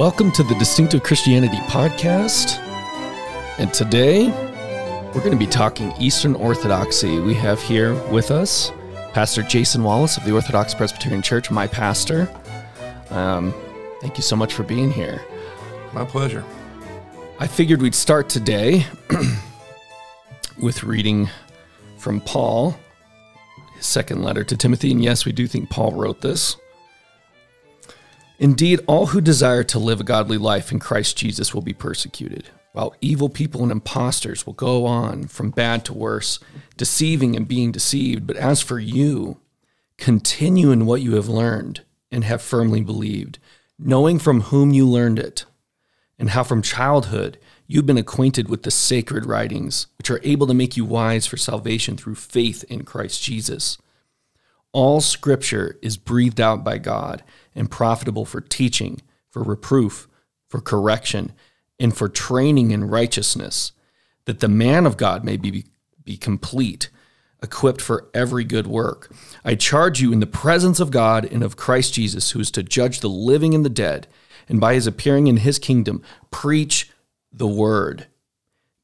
Welcome to the Distinctive Christianity Podcast, and today we're going to be talking Eastern Orthodoxy. We have here with us Pastor Jason Wallace of the Orthodox Presbyterian Church, my pastor. Thank you so much for being here. My pleasure. I figured we'd start today with reading from Paul, his second letter to Timothy, and yes, we do think Paul wrote this. Indeed, all who desire to live a godly life in Christ Jesus will be persecuted, while evil people and impostors will go on from bad to worse, deceiving and being deceived. But as for you, continue in what you have learned and have firmly believed, knowing from whom you learned it, and how from childhood you've been acquainted with the sacred writings, which are able to make you wise for salvation through faith in Christ Jesus. All Scripture is breathed out by God and profitable for teaching, for reproof, for correction, and for training in righteousness, that the man of God may be complete, equipped for every good work. I charge you in the presence of God and of Christ Jesus, who is to judge the living and the dead, and by his appearing in his kingdom, preach the word.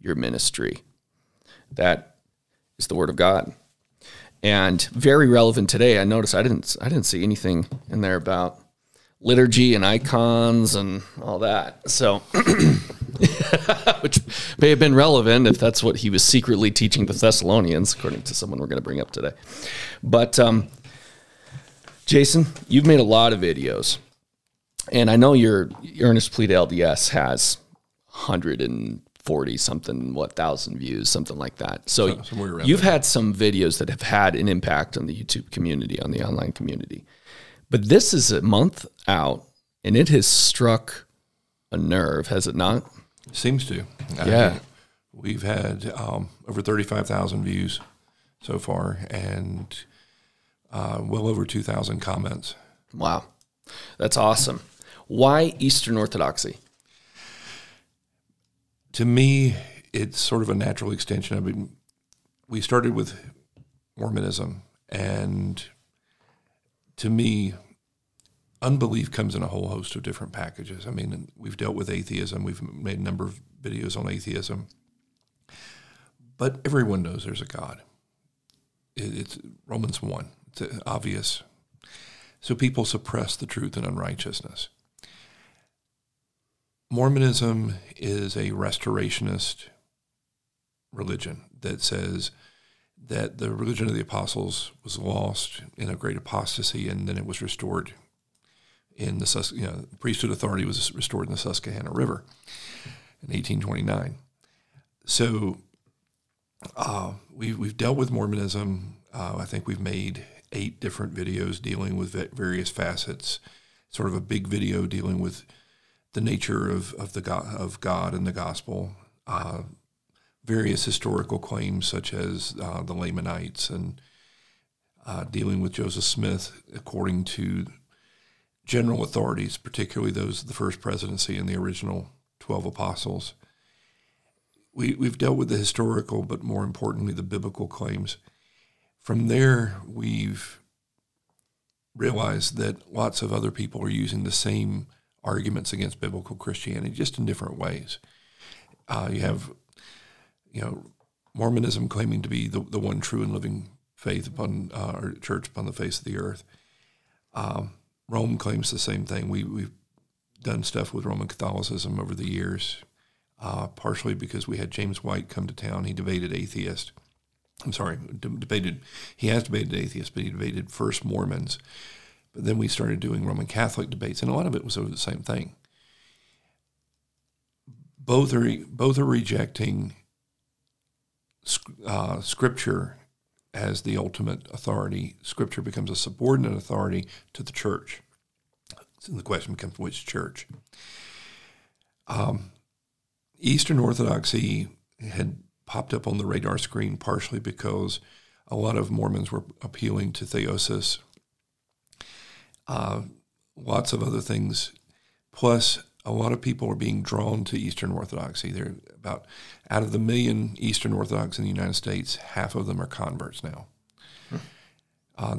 your ministry. That is the word of God, and very relevant today. I noticed I didn't see anything in there about liturgy and icons and all that. So, which may have been relevant if that's what he was secretly teaching the Thessalonians, according to someone we're going to bring up today. But Jason, you've made a lot of videos, and I know your earnest plea to LDS has 140,000 views, something like that. So you've had some videos that have had an impact on the YouTube community, on the online community. But this is a month out, and it has struck a nerve, has it not? Seems to. Yeah. I mean, we've had over 35,000 views so far, and well over 2,000 comments. Wow. That's awesome. Why Eastern Orthodoxy? To me, it's sort of a natural extension. I mean, we started with Mormonism, and to me, unbelief comes in a whole host of different packages. I mean, we've dealt with atheism. We've made a number of videos on atheism. But everyone knows there's a God. It's Romans 1. It's obvious. So people suppress the truth and unrighteousness. Mormonism is a restorationist religion that says that the religion of the apostles was lost in a great apostasy, and then it was restored in the priesthood authority was restored in the Susquehanna River in 1829. So we've dealt with Mormonism. I think we've made 8 different videos dealing with various facets. Sort of a big video dealing with the nature of God and the gospel, various historical claims such as the Lamanites, and dealing with Joseph Smith according to general authorities, particularly those of the First Presidency and the original 12 apostles. We've dealt with the historical, but more importantly, the biblical claims. From there, we've realized that lots of other people are using the same arguments against biblical Christianity, just in different ways. You have, Mormonism claiming to be the one true and living faith upon or church upon the face of the earth. Rome claims the same thing. We've done stuff with Roman Catholicism over the years, partially because we had James White come to town. He debated atheists, but he debated first Mormons. But then we started doing Roman Catholic debates, and a lot of it was over the same thing. Both are rejecting Scripture as the ultimate authority. Scripture becomes a subordinate authority to the church. So the question becomes, which church? Eastern Orthodoxy had popped up on the radar screen partially because a lot of Mormons were appealing to theosis, lots of other things. Plus, a lot of people are being drawn to Eastern Orthodoxy. They're about, out of the million Eastern Orthodox in the United States, half of them are converts now. Hmm.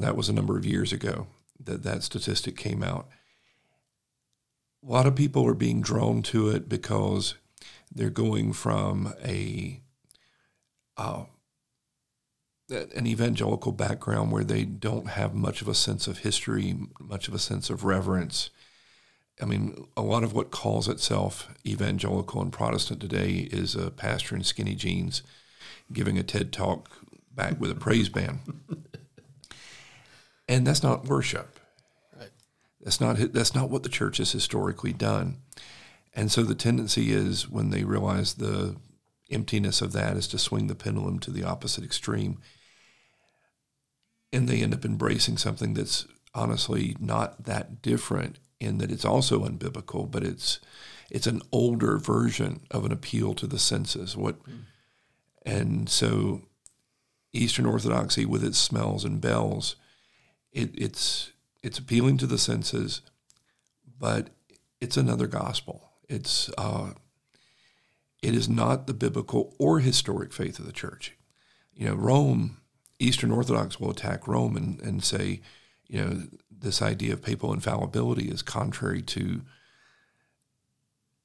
That was a number of years ago that that statistic came out. A lot of people are being drawn to it because they're going from an evangelical background where they don't have much of a sense of history, much of a sense of reverence. I mean, a lot of what calls itself evangelical and Protestant today is a pastor in skinny jeans giving a TED Talk back with a praise band. And that's not worship. Right. That's not what the church has historically done. And so the tendency is, when they realize the emptiness of that, is to swing the pendulum to the opposite extreme. And they end up embracing something that's honestly not that different, in that it's also unbiblical, but it's an older version of an appeal to the senses. And so Eastern Orthodoxy, with its smells and bells, it's appealing to the senses, but it's another gospel. It is not the biblical or historic faith of the church. You know, Rome, Eastern Orthodox will attack Rome and say, you know, this idea of papal infallibility is contrary to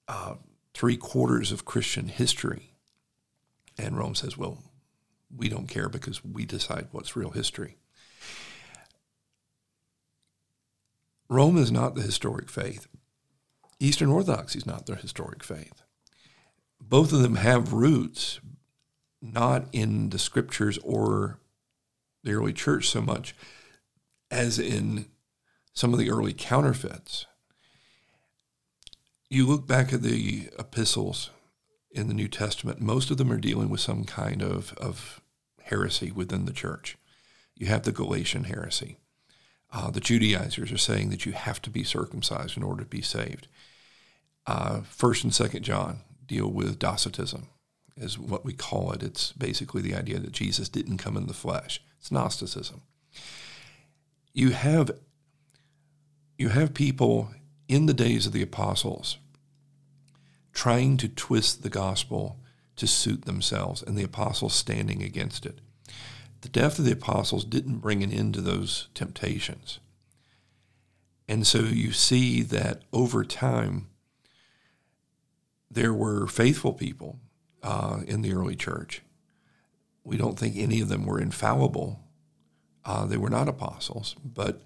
3/4 of Christian history. And Rome says, well, we don't care because we decide what's real history. Rome is not the historic faith. Eastern Orthodoxy is not their historic faith. Both of them have roots, not in the scriptures or the early church so much, as in some of the early counterfeits. You look back at the epistles in the New Testament, most of them are dealing with some kind of heresy within the church. You have the Galatian heresy. The Judaizers are saying that you have to be circumcised in order to be saved. First and Second John deal with Docetism, is what we call it. It's basically the idea that Jesus didn't come in the flesh. It's Gnosticism. You have people in the days of the apostles trying to twist the gospel to suit themselves, and the apostles standing against it. The death of the apostles didn't bring an end to those temptations. And so you see that over time, there were faithful people in the early church. We don't think any of them were infallible. They were not apostles, but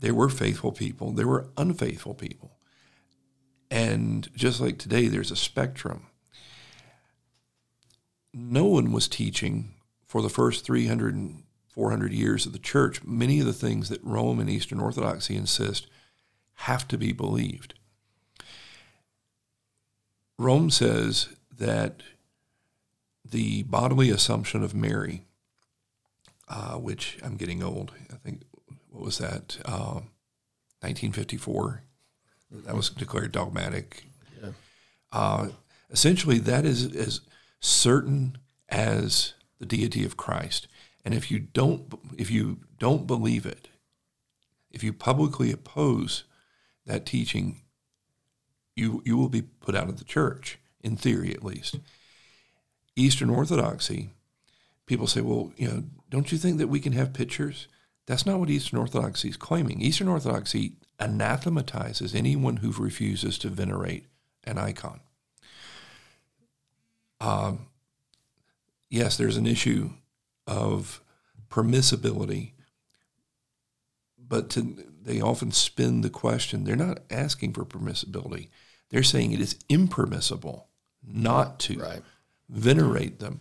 there were faithful people. There were unfaithful people. And just like today, there's a spectrum. No one was teaching for the first 300 and 400 years of the church many of the things that Rome and Eastern Orthodoxy insist have to be believed. Rome says that the bodily assumption of Mary, which I'm getting old. I think, what was that? 1954. That was declared dogmatic. Yeah. Essentially, that is as certain as the deity of Christ. And if you don't believe it, if you publicly oppose that teaching, you will be put out of the church, in theory at least. Eastern Orthodoxy, people say, well, you know, don't you think that we can have pictures? That's not what Eastern Orthodoxy is claiming. Eastern Orthodoxy anathematizes anyone who refuses to venerate an icon. Yes, there's an issue of permissibility, but they often spin the question. They're not asking for permissibility. They're saying it is impermissible not to venerate them.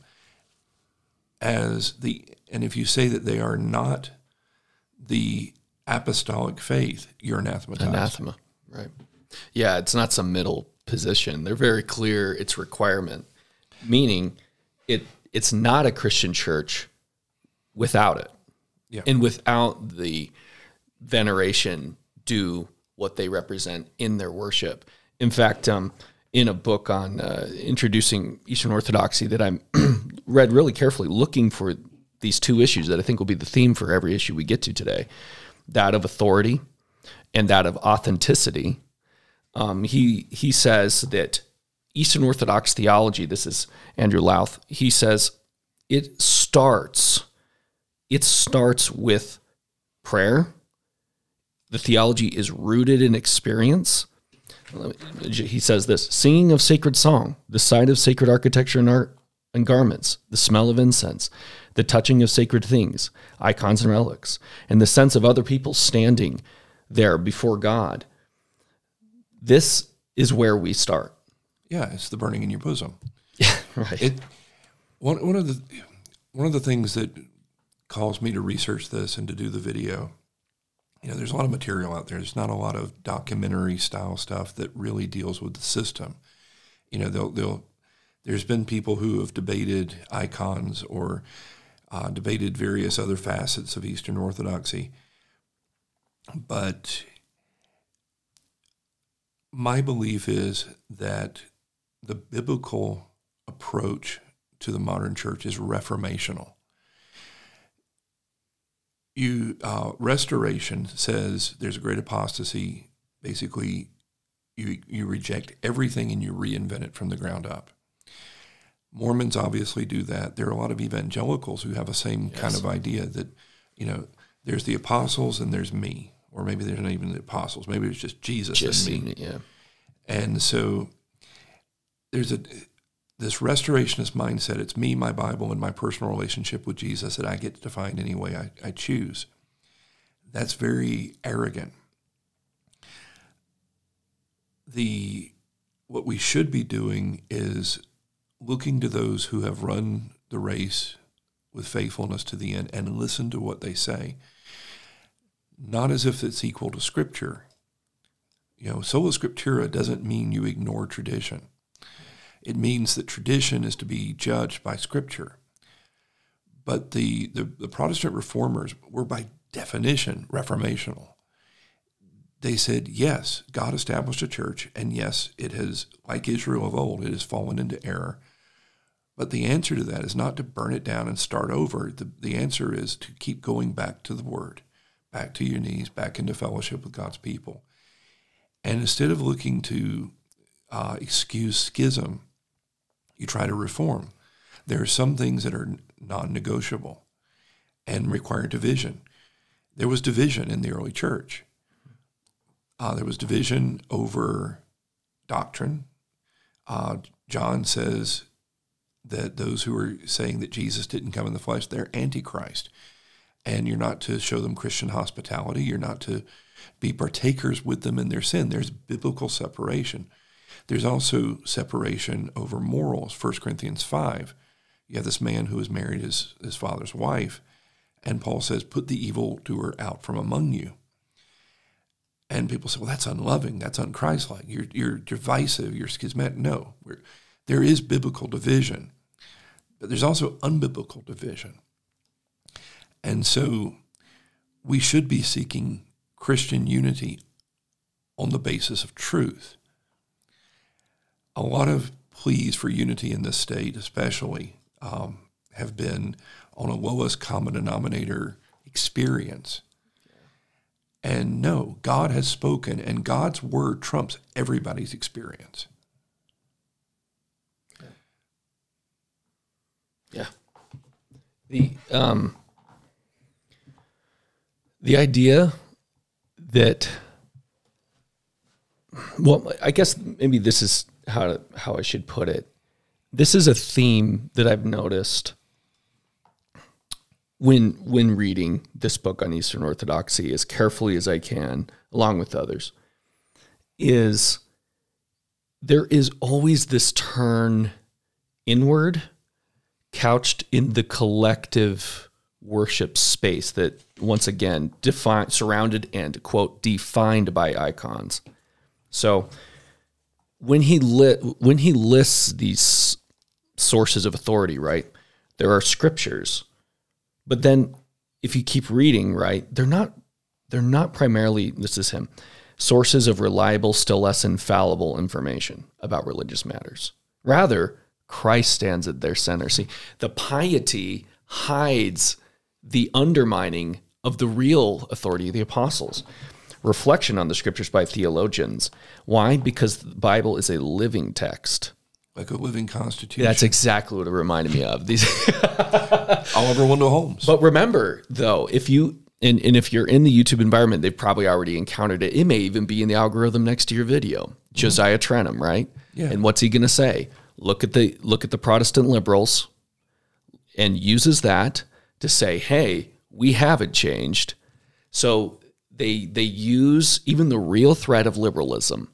And if you say that they are not the apostolic faith, you're anathematized. Anathema, right? Yeah, it's not some middle position. They're very clear. It's requirement, meaning it's not a Christian church without it, and without the veneration due what they represent in their worship. In fact, in a book on introducing Eastern Orthodoxy that I read really carefully, looking for these two issues that I think will be the theme for every issue we get to today, that of authority and that of authenticity. He says that Eastern Orthodox theology, this is Andrew Louth, he says it starts with prayer. The theology is rooted in experience. He says this: singing of sacred song, the sight of sacred architecture and art and garments, the smell of incense, the touching of sacred things, icons and relics, and the sense of other people standing there before God. This is where we start. Yeah, it's the burning in your bosom. Yeah, right. One of the things that calls me to research this and to do the video, you know, there's a lot of material out there. There's not a lot of documentary style stuff that really deals with the system. You know, there's been people who have debated icons or debated various other facets of Eastern Orthodoxy. But my belief is that the biblical approach to the modern church is reformational. Restoration says there's a great apostasy. Basically, you reject everything and you reinvent it from the ground up. Mormons obviously do that. There are a lot of evangelicals who have the same kind of idea that, you know, there's the apostles and there's me, or maybe there's not even the apostles. Maybe it's just Jesus and me. Yeah. And so there's this restorationist mindset. It's me, my Bible, and my personal relationship with Jesus that I get to define any way I choose. That's very arrogant. What we should be doing is looking to those who have run the race with faithfulness to the end and listen to what they say, not as if it's equal to Scripture. You know, sola scriptura doesn't mean you ignore tradition. It means that tradition is to be judged by Scripture. But the Protestant reformers were by definition reformational. They said, yes, God established a church, and yes, it has, like Israel of old, it has fallen into error. But the answer to that is not to burn it down and start over. The answer is to keep going back to the Word, back to your knees, back into fellowship with God's people. And instead of looking to excuse schism, you try to reform. There are some things that are non-negotiable and require division. There was division in the early church. There was division over doctrine. John says that those who are saying that Jesus didn't come in the flesh, they're antichrist. And you're not to show them Christian hospitality. You're not to be partakers with them in their sin. There's biblical separation. There's also separation over morals. 1 Corinthians 5, you have this man who was married his father's wife, and Paul says, put the evildoer out from among you. And people say, well, that's unloving, that's unchristlike, you're divisive, you're schismatic. No, there is biblical division, but there's also unbiblical division. And so we should be seeking Christian unity on the basis of truth. A lot of pleas for unity in this state, especially, have been on a lowest common denominator experience. And no, God has spoken, and God's word trumps everybody's experience. Yeah. The idea that, well, I guess maybe this is how I should put it. This is a theme that I've noticed when reading this book on Eastern Orthodoxy as carefully as I can, along with others, is there is always this turn inward couched in the collective worship space that, once again, surrounded and, quote, defined by icons. So when he lists these sources of authority, right, there are scriptures, but then if you keep reading, right, they're not primarily, this is him, sources of reliable, still less infallible information about religious matters. Rather, Christ stands at their center. See, the piety hides the undermining of the real authority of the apostles. Reflection on the scriptures by theologians. Why? Because the Bible is a living text. Like a living constitution. That's exactly what it reminded me of. These Oliver Wendell Holmes. But remember, though, if you and if you're in the YouTube environment, they've probably already encountered it. It may even be in the algorithm next to your video. Mm-hmm. Josiah Trenham, right? Yeah. And what's he going to say? Look at the Protestant liberals, and uses that to say, hey, we haven't changed. So they use even the real threat of liberalism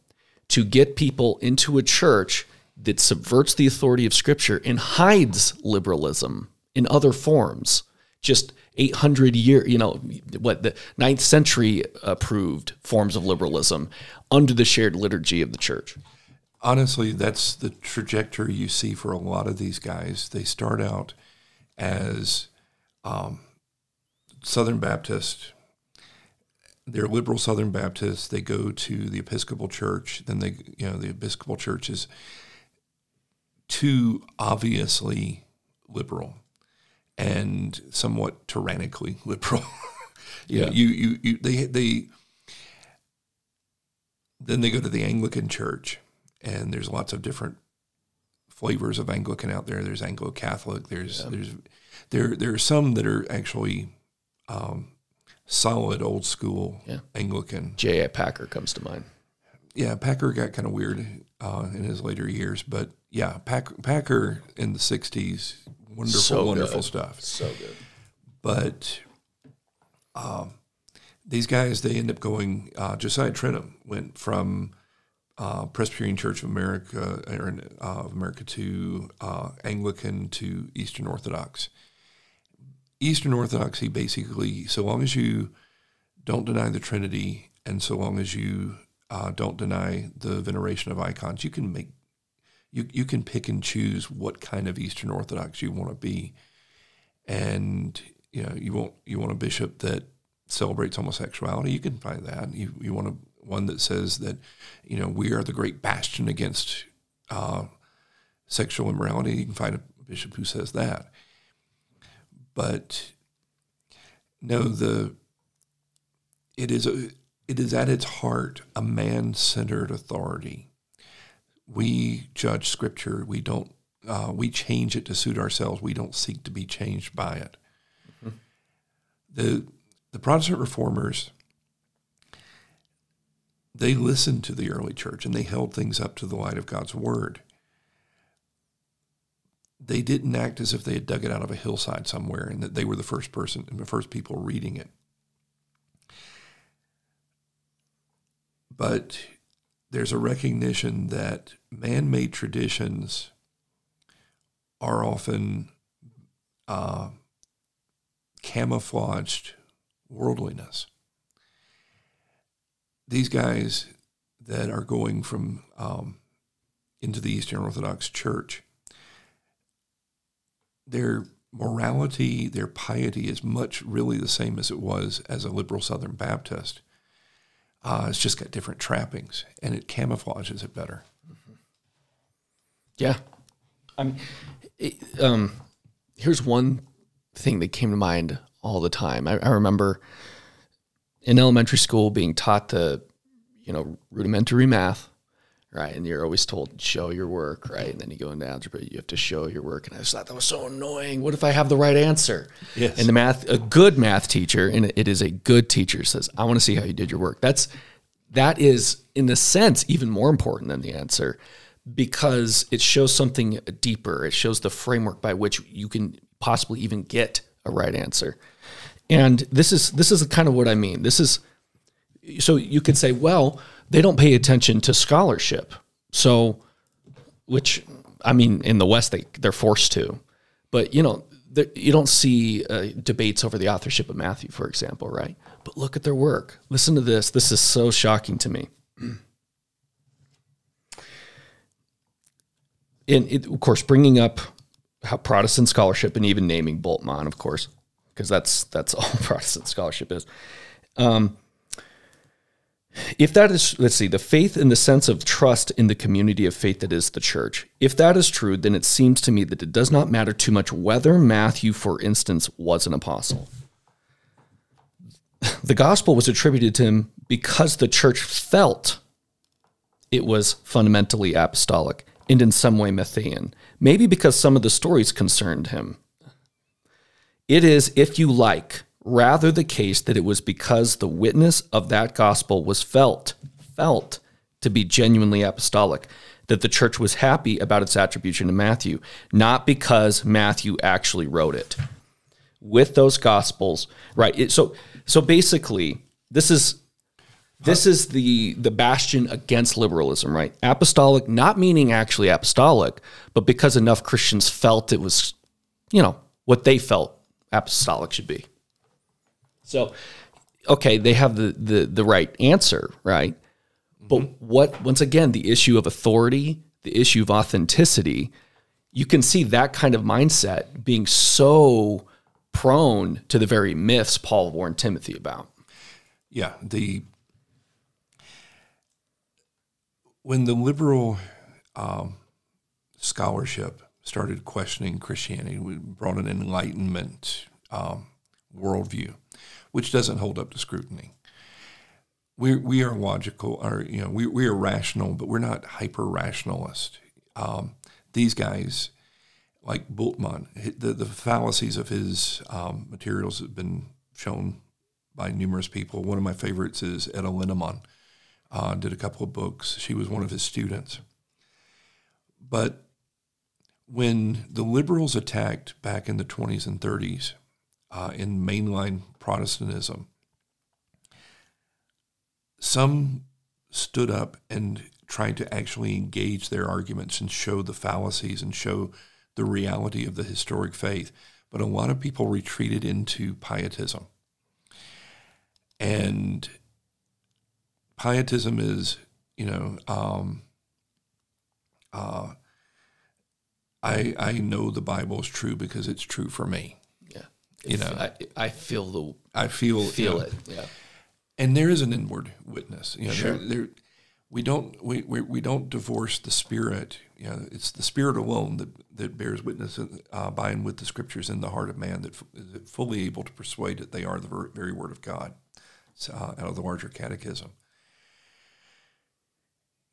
to get people into a church that subverts the authority of Scripture and hides liberalism in other forms. Just 800-year, the 9th century approved forms of liberalism under the shared liturgy of the church. Honestly, that's the trajectory you see for a lot of these guys. They start out as Southern Baptist. They're liberal Southern Baptists. They go to the Episcopal Church. Then the Episcopal Church is too obviously liberal and somewhat tyrannically liberal. Yeah. Then they go to the Anglican Church. And there's lots of different flavors of Anglican out there. There's Anglo-Catholic. There are some that are actually solid old school Anglican. J. A. Packer comes to mind. Yeah, Packer got kind of weird in his later years, but yeah, Packer in the '60s, wonderful stuff. So good. But these guys, they end up going. Josiah Trenham went from Presbyterian Church of America, to Anglican to Eastern Orthodox. Eastern Orthodoxy basically, so long as you don't deny the Trinity and so long as you don't deny the veneration of icons, you can pick and choose what kind of Eastern Orthodox you want to be, and you want a bishop that celebrates homosexuality. You can find that. You want to. One that says that, we are the great bastion against sexual immorality. You can find a bishop who says that. But no, it is at its heart a man-centered authority. We judge Scripture. We don't. We change it to suit ourselves. We don't seek to be changed by it. Mm-hmm. The Protestant reformers, they listened to the early church and they held things up to the light of God's word. They didn't act as if they had dug it out of a hillside somewhere and that they were the first person and the first people reading it. But there's a recognition that man-made traditions are often camouflaged worldliness. These guys that are going from into the Eastern Orthodox Church, their morality, their piety is much really the same as it was as a liberal Southern Baptist. It's just got different trappings, and it camouflages it better. Mm-hmm. Yeah. Here's one thing that came to mind all the time. I remember in elementary school being taught the, rudimentary math, right? And you're always told, show your work, right? And then you go into algebra, you have to show your work. And I just thought that was so annoying. What if I have the right answer? Yes. And a good math teacher, and it is a good teacher, says, I want to see how you did your work. That is, in a sense, even more important than the answer because it shows something deeper. It shows the framework by which you can possibly even get a right answer. And this is kind of what I mean. So you could say, well, they don't pay attention to scholarship. So, in the West they're forced to, but you don't see debates over the authorship of Matthew, for example, right? But look at their work. Listen to this. This is so shocking to me. And of course, bringing up how Protestant scholarship and even naming Bultmann, of course, because that's all Protestant scholarship is. If that is, let's see, the faith in the sense of trust in the community of faith that is the church. If that is true, then it seems to me that it does not matter too much whether Matthew, for instance, was an apostle. The gospel was attributed to him because the church felt it was fundamentally apostolic and in some way Matthean, maybe because some of the stories concerned him. It is, if you like, rather the case that it was because the witness of that gospel was felt to be genuinely apostolic, that the church was happy about its attribution to Matthew, not because Matthew actually wrote it. With those gospels, right? So basically, this is the bastion against liberalism, right? Apostolic, not meaning actually apostolic, but because enough Christians felt it was, what they felt apostolic should be. So, okay, they have the right answer, right? But once again, the issue of authority, the issue of authenticity, you can see that kind of mindset being so prone to the very myths Paul warned Timothy about. Yeah, when the liberal scholarship started questioning Christianity, we brought an Enlightenment worldview, which doesn't hold up to scrutiny. We are logical, or we are rational, but we're not hyper rationalist. These guys, like Bultmann, the fallacies of his materials have been shown by numerous people. One of my favorites is Etta Linnemann, did a couple of books. She was one of his students. But when the liberals attacked back in the 20s and 30s in mainline Protestantism, some stood up and tried to actually engage their arguments and show the fallacies and show the reality of the historic faith, but a lot of people retreated into pietism. And pietism is, I know the Bible is true because it's true for me. Yeah, I feel it. Yeah, and there is an inward witness. Sure. We don't divorce the Spirit. It's the Spirit alone that bears witness by and with the Scriptures in the heart of man that is fully able to persuade that they are the very Word of God. It's out of the larger catechism.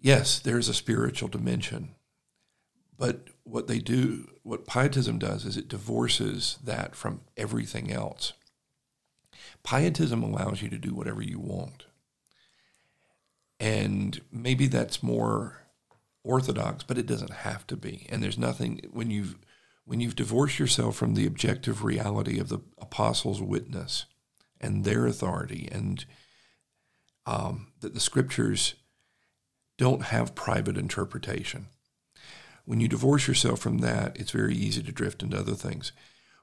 Yes, there is a spiritual dimension, but what pietism does, is it divorces that from everything else. Pietism allows you to do whatever you want. And maybe that's more orthodox, but it doesn't have to be. And there's nothing, when you've divorced yourself from the objective reality of the apostles' witness and their authority, and that the Scriptures don't have private interpretation. When you divorce yourself from that, it's very easy to drift into other things.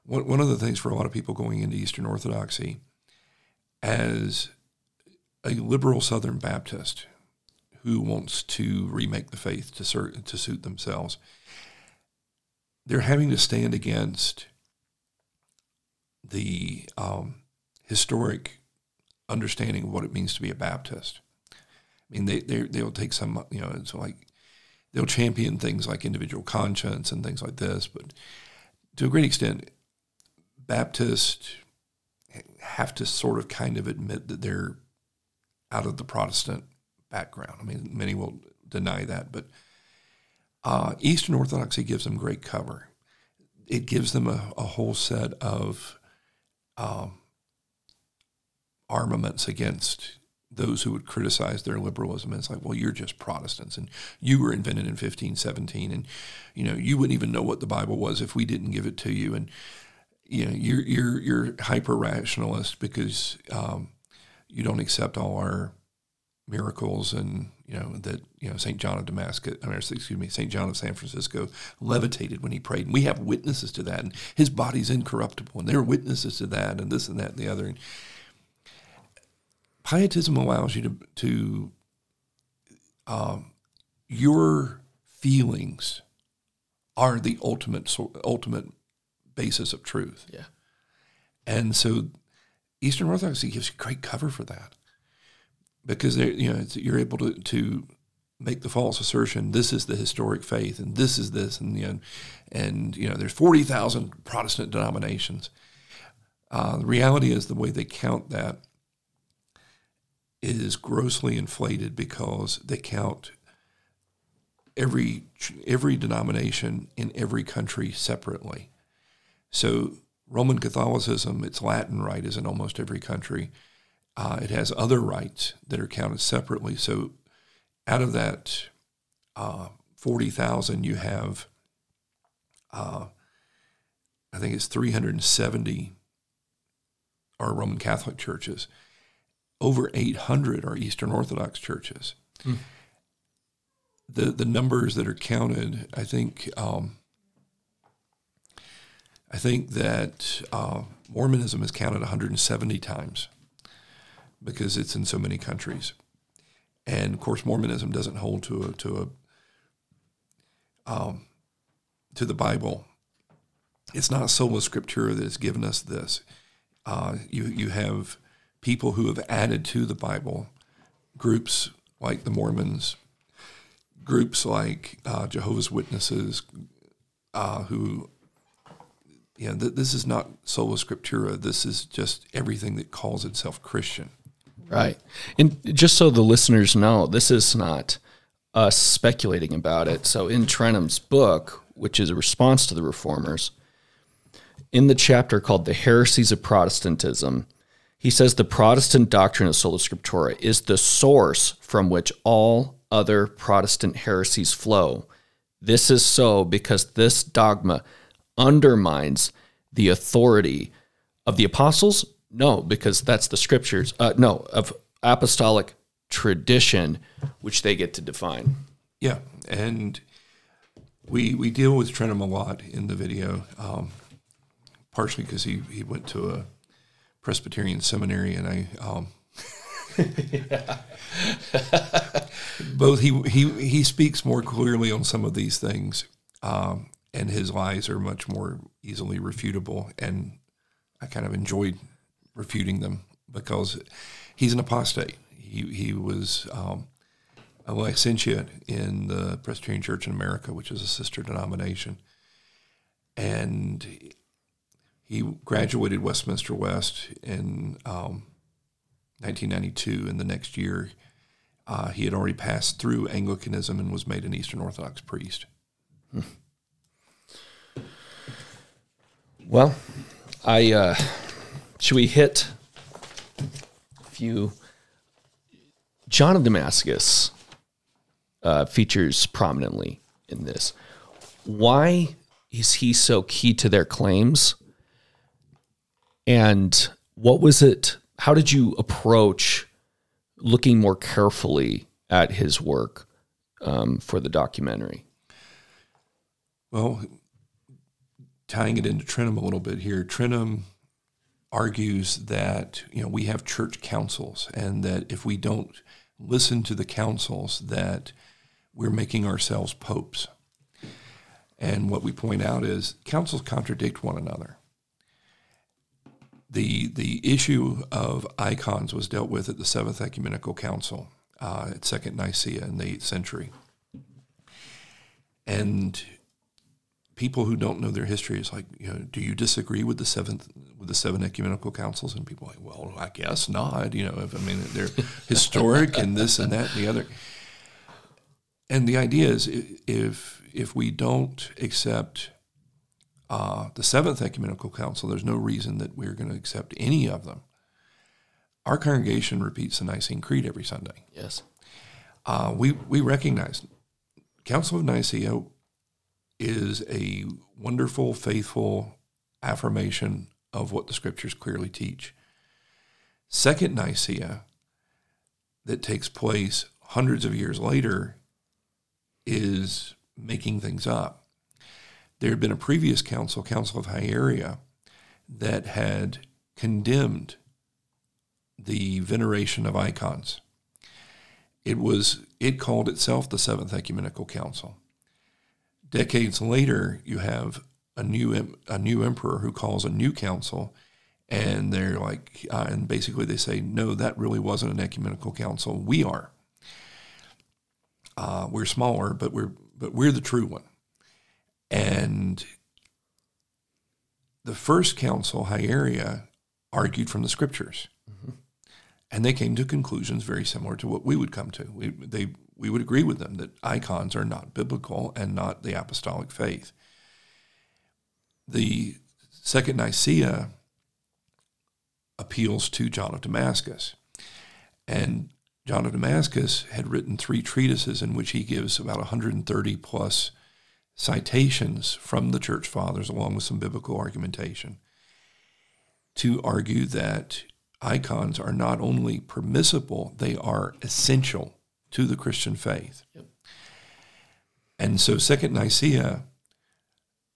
One of the things for a lot of people going into Eastern Orthodoxy, as a liberal Southern Baptist who wants to remake the faith to suit themselves, they're having to stand against the historic understanding of what it means to be a Baptist. I mean, they'll take some, it's like they'll champion things like individual conscience and things like this, but to a great extent, Baptists have to sort of kind of admit that they're out of the Protestant background. I mean, many will deny that, but Eastern Orthodoxy gives them great cover. It gives them a whole set of armaments against those who would criticize their liberalism. And it's like, well, you're just Protestants, and you were invented in 1517, and you wouldn't even know what the Bible was if we didn't give it to you, and you're hyper rationalist because you don't accept all our miracles, and St. John of Damascus, St. John of San Francisco levitated when he prayed, and we have witnesses to that, and his body's incorruptible, and there are witnesses to that, and this and that and the other. And pietism allows you to your feelings are the ultimate basis of truth. Yeah, and so Eastern Orthodoxy gives you great cover for that. because you're able to make the false assertion, this is the historic faith, and this is this, and there's 40,000 Protestant denominations. The reality is the way they count that is grossly inflated, because they count every denomination in every country separately. So Roman Catholicism, its Latin rite is in almost every country. It has other rites that are counted separately. So out of that 40,000, you have, I think it's 370 are Roman Catholic churches. Over 800 are Eastern Orthodox churches. Mm. The numbers that are counted, I think that Mormonism is counted 170 times because it's in so many countries. And of course, Mormonism doesn't hold to the Bible. It's not sola scriptura that has given us this. You have people who have added to the Bible, groups like the Mormons, groups like Jehovah's Witnesses, this is not sola scriptura. This is just everything that calls itself Christian. Right. And just so the listeners know, this is not us speculating about it. So in Trenham's book, which is a response to the Reformers, in the chapter called The Heresies of Protestantism, he says the Protestant doctrine of sola scriptura is the source from which all other Protestant heresies flow. This is so because this dogma undermines the authority of the apostles? No, because that's the scriptures. Of apostolic tradition, which they get to define. Yeah, and we deal with Trenham a lot in the video, partially because he went to a Presbyterian seminary, and I both he speaks more clearly on some of these things. And his lies are much more easily refutable, and I kind of enjoyed refuting them because he's an apostate. He was a licentiate in the Presbyterian Church in America, which is a sister denomination, and he graduated Westminster West in 1992, and the next year he had already passed through Anglicanism and was made an Eastern Orthodox priest. Hmm. Well, I should we hit a few? John of Damascus features prominently in this. Why is he so key to their claims? And what was it? How did you approach looking more carefully at his work for the documentary? Well, tying it into Trenham a little bit here, Trenham argues that we have church councils, and that if we don't listen to the councils, that we're making ourselves popes. And what we point out is councils contradict one another. The issue of icons was dealt with at the Seventh Ecumenical Council at Second Nicaea in the 8th century. And people who don't know their history is like, do you disagree with the seven ecumenical councils? And people are like, well, I guess not. They're historic and this and that and the other. And the idea is, if we don't accept the Seventh Ecumenical Council, there's no reason that we're going to accept any of them. Our congregation repeats the Nicene Creed every Sunday. Yes, we recognize Council of Nicaea is a wonderful, faithful affirmation of what the scriptures clearly teach. Second Nicaea, that takes place hundreds of years later, is making things up. There had been a previous council, Council of Hieria, that had condemned the veneration of icons. It called itself the Seventh Ecumenical Council. Decades later, you have a new emperor who calls a new council, And they're like, and basically they say, no, that really wasn't an ecumenical council. We are. We're smaller, but we're the true one. And the first council, Hieria, argued from the scriptures, mm-hmm. and they came to conclusions very similar to what we would come to. We would agree with them that icons are not biblical and not the apostolic faith. The Second Nicaea appeals to John of Damascus. And John of Damascus had written three treatises in which he gives about 130 plus citations from the church fathers along with some biblical argumentation to argue that icons are not only permissible, they are essential to the Christian faith. Yep. And so Second Nicaea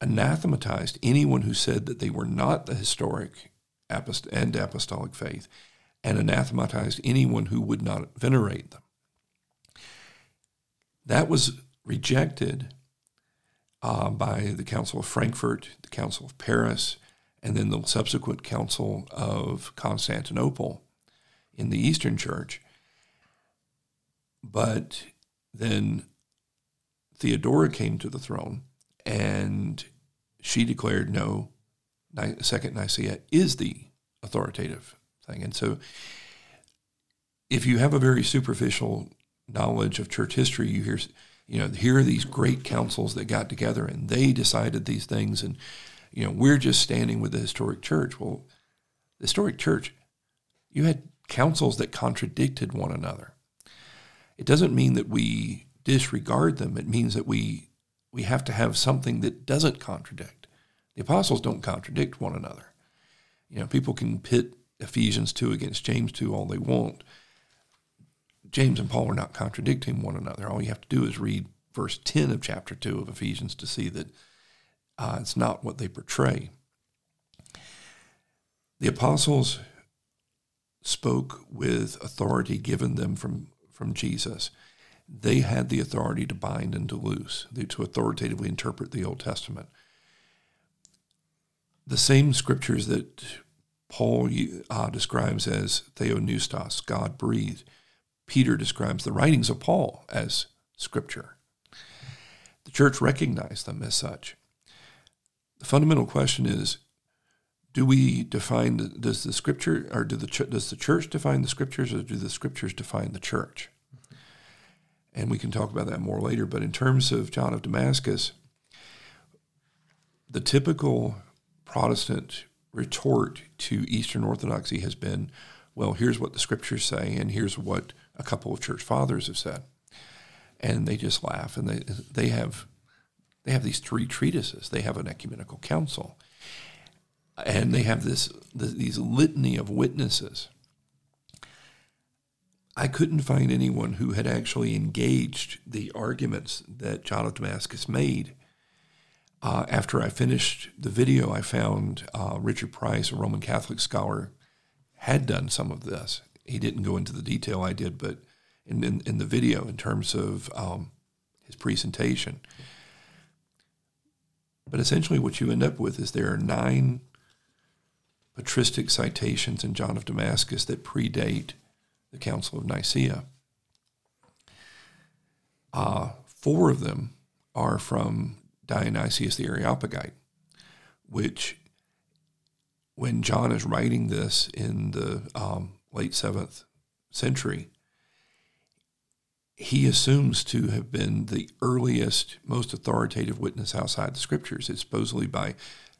anathematized anyone who said that they were not the historic and apostolic faith, and anathematized anyone who would not venerate them. That was rejected by the Council of Frankfurt, the Council of Paris, and then the subsequent Council of Constantinople in the Eastern Church. But then Theodora came to the throne, and she declared, no, Second Nicaea is the authoritative thing. And so if you have a very superficial knowledge of church history, you hear, here are these great councils that got together and they decided these things, and, we're just standing with the historic church. Well, the historic church, you had councils that contradicted one another. It doesn't mean that we disregard them. It means that we have to have something that doesn't contradict. The apostles don't contradict one another. People can pit Ephesians 2 against James 2 all they want. James and Paul are not contradicting one another. All you have to do is read verse 10 of chapter 2 of Ephesians to see that it's not what they portray. The apostles spoke with authority given them from Jesus. They had the authority to bind and to loose, to authoritatively interpret the Old Testament. The same scriptures that Paul describes as theonoustos, God-breathed, Peter describes the writings of Paul as scripture. The church recognized them as such. The fundamental question is, does the church define the scriptures, or do the scriptures define the church? And we can talk about that more later, but in terms of John of Damascus, the typical Protestant retort to Eastern Orthodoxy has been, well, here's what the scriptures say, and here's what a couple of church fathers have said, and they just laugh. And they have these three treatises. They have an ecumenical council, and they have these litany of witnesses. I couldn't find anyone who had actually engaged the arguments that John of Damascus made. After I finished the video, I found Richard Price, a Roman Catholic scholar, had done some of this. He didn't go into the detail I did, but in the video, in terms of his presentation. But essentially what you end up with is there are 9 patristic citations in John of Damascus that predate the Council of Nicaea. 4 of them are from Dionysius the Areopagite, which, when John is writing this in the late 7th century, he assumes to have been the earliest, most authoritative witness outside the scriptures. It's supposedly by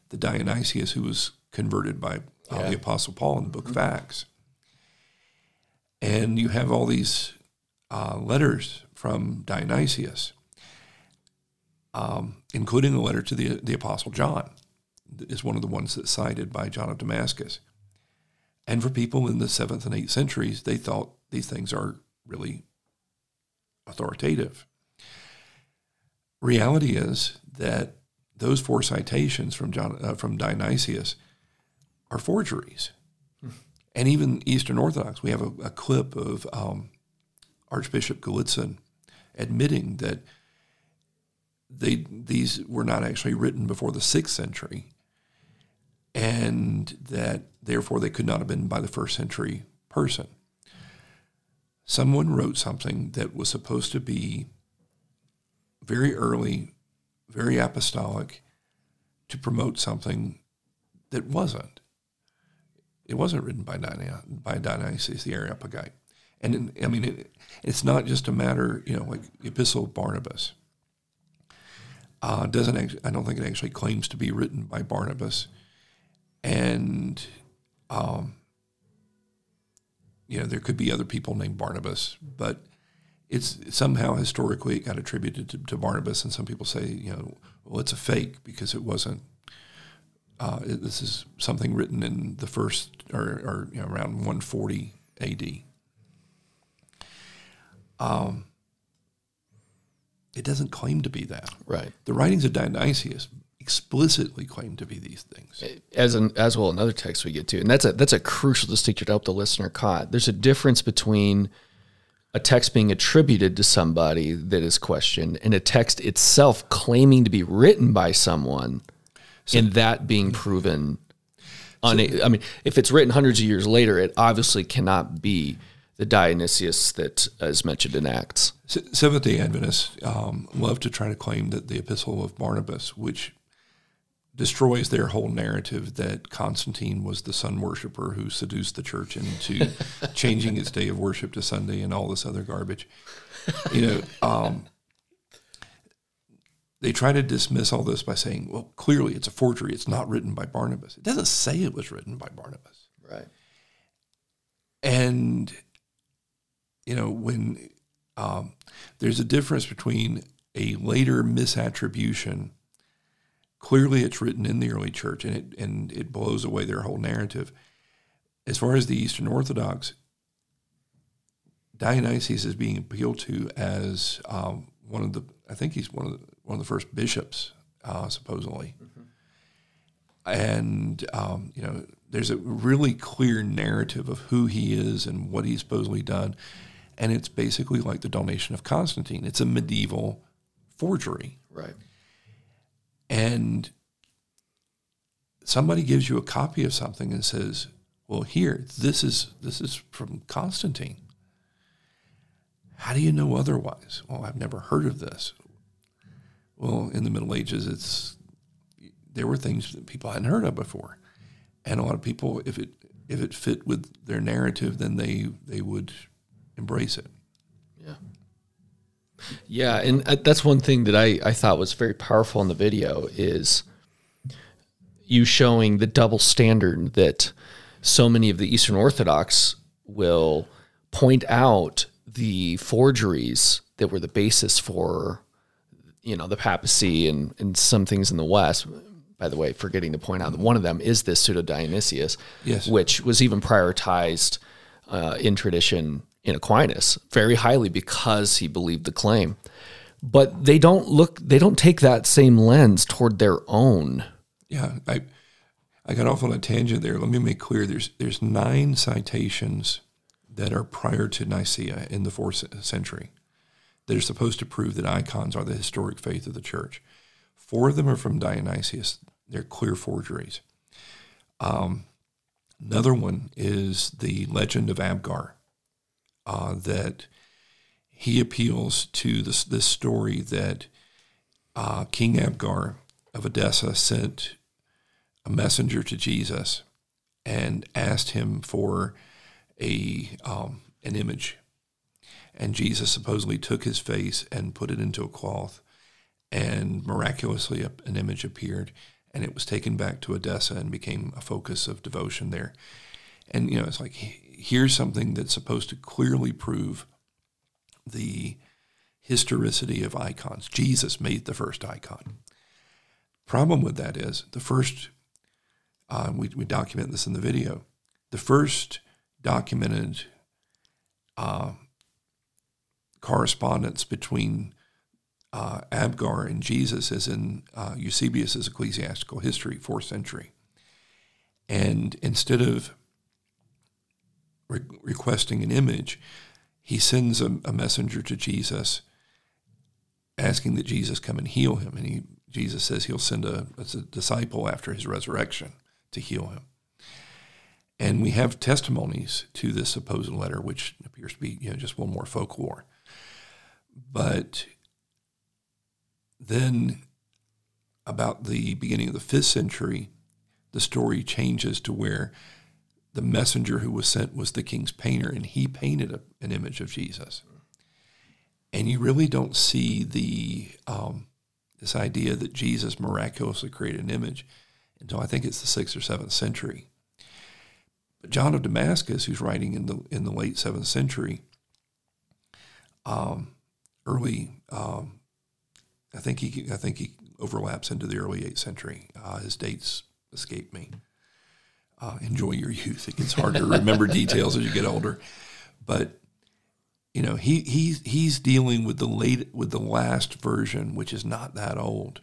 the Dionysius who was converted by the Apostle Paul in the book mm-hmm. of Acts. And you have all these letters from Dionysius, including a letter to the Apostle John, is one of the ones that's cited by John of Damascus. And for people in the 7th and 8th centuries, they thought these things are really authoritative. Reality is that those 4 citations from Dionysius are forgeries. And even Eastern Orthodox, we have a clip of Archbishop Gallitzin admitting that these were not actually written before the 6th century. and that therefore they could not have been by the first century person. Someone wrote something that was supposed to be very early, very apostolic, to promote something that wasn't. It wasn't written by Dionysius the Areopagite. And I mean, it's not just a matter, like Epistle of Barnabas. I don't think it actually claims to be written by Barnabas. And, there could be other people named Barnabas, but it's somehow historically it got attributed to Barnabas. And some people say, well, it's a fake because it wasn't. This is something written in the first or around 140 A.D. It doesn't claim to be that. Right. The writings of Dionysius explicitly claim to be these things. As well another text we get to. And that's a crucial distinction to help the listener caught. There's a difference between a text being attributed to somebody that is questioned and a text itself claiming to be written by someone, and that being proven. If it's written hundreds of years later, it obviously cannot be the Dionysius that is mentioned in Acts. Seventh-day Adventists love to try to claim that the Epistle of Barnabas, which destroys their whole narrative that Constantine was the sun worshiper who seduced the church into changing its day of worship to Sunday and all this other garbage. They try to dismiss all this by saying, well, clearly it's a forgery. It's not written by Barnabas. It doesn't say it was written by Barnabas. Right. And... when there's a difference between a later misattribution, clearly it's written in the early church and it blows away their whole narrative. As far as the Eastern Orthodox, Dionysius is being appealed to as one of the first bishops, supposedly. Mm-hmm. And, there's a really clear narrative of who he is and what he's supposedly done. And it's basically like the Donation of Constantine. It's a medieval forgery. Right. And somebody gives you a copy of something and says, well, here, this is from Constantine. How do you know otherwise? Well, I've never heard of this. Well, in the Middle Ages, there were things that people hadn't heard of before. And a lot of people, if it fit with their narrative, then they would embrace it. Yeah. Yeah, and that's one thing that I thought was very powerful in the video is you showing the double standard that so many of the Eastern Orthodox will point out the forgeries that were the basis for, the papacy and some things in the West. By the way, forgetting to point out that one of them is this Pseudo-Dionysius, yes, which was even prioritized in tradition in Aquinas very highly because he believed the claim. But they don't take that same lens toward their own. Yeah, I got off on a tangent there. Let me make clear, there's 9 citations that are prior to Nicaea in the 4th century that are supposed to prove that icons are the historic faith of the church. 4 of them are from Dionysius. They're clear forgeries. Another one is the legend of Abgar, that he appeals to this story that King Abgar of Edessa sent a messenger to Jesus and asked him for an image. And Jesus supposedly took his face and put it into a cloth, and miraculously an image appeared, and it was taken back to Edessa and became a focus of devotion there. And, it's like, here's something that's supposed to clearly prove the historicity of icons. Jesus made the first icon. Problem with that is the first, we document this in the video, the first documented correspondence between Abgar and Jesus is in Eusebius's Ecclesiastical History, 4th century. And instead of requesting an image, he sends a messenger to Jesus asking that Jesus come and heal him. And Jesus says he'll send a disciple after his resurrection to heal him. And we have testimonies to this supposed letter, which appears to be, you know, just one more folklore. But then about the beginning of the 5th century, the story changes to where the messenger who was sent was the king's painter, and he painted an image of Jesus. And you really don't see the this idea that Jesus miraculously created an image until I think it's the 6th or 7th century. But John of Damascus, who's writing in the late 7th century, I think he overlaps into the early 8th century. His dates escape me. Enjoy your youth. It gets hard to remember details as you get older, but you know he's dealing with the last version, which is not that old,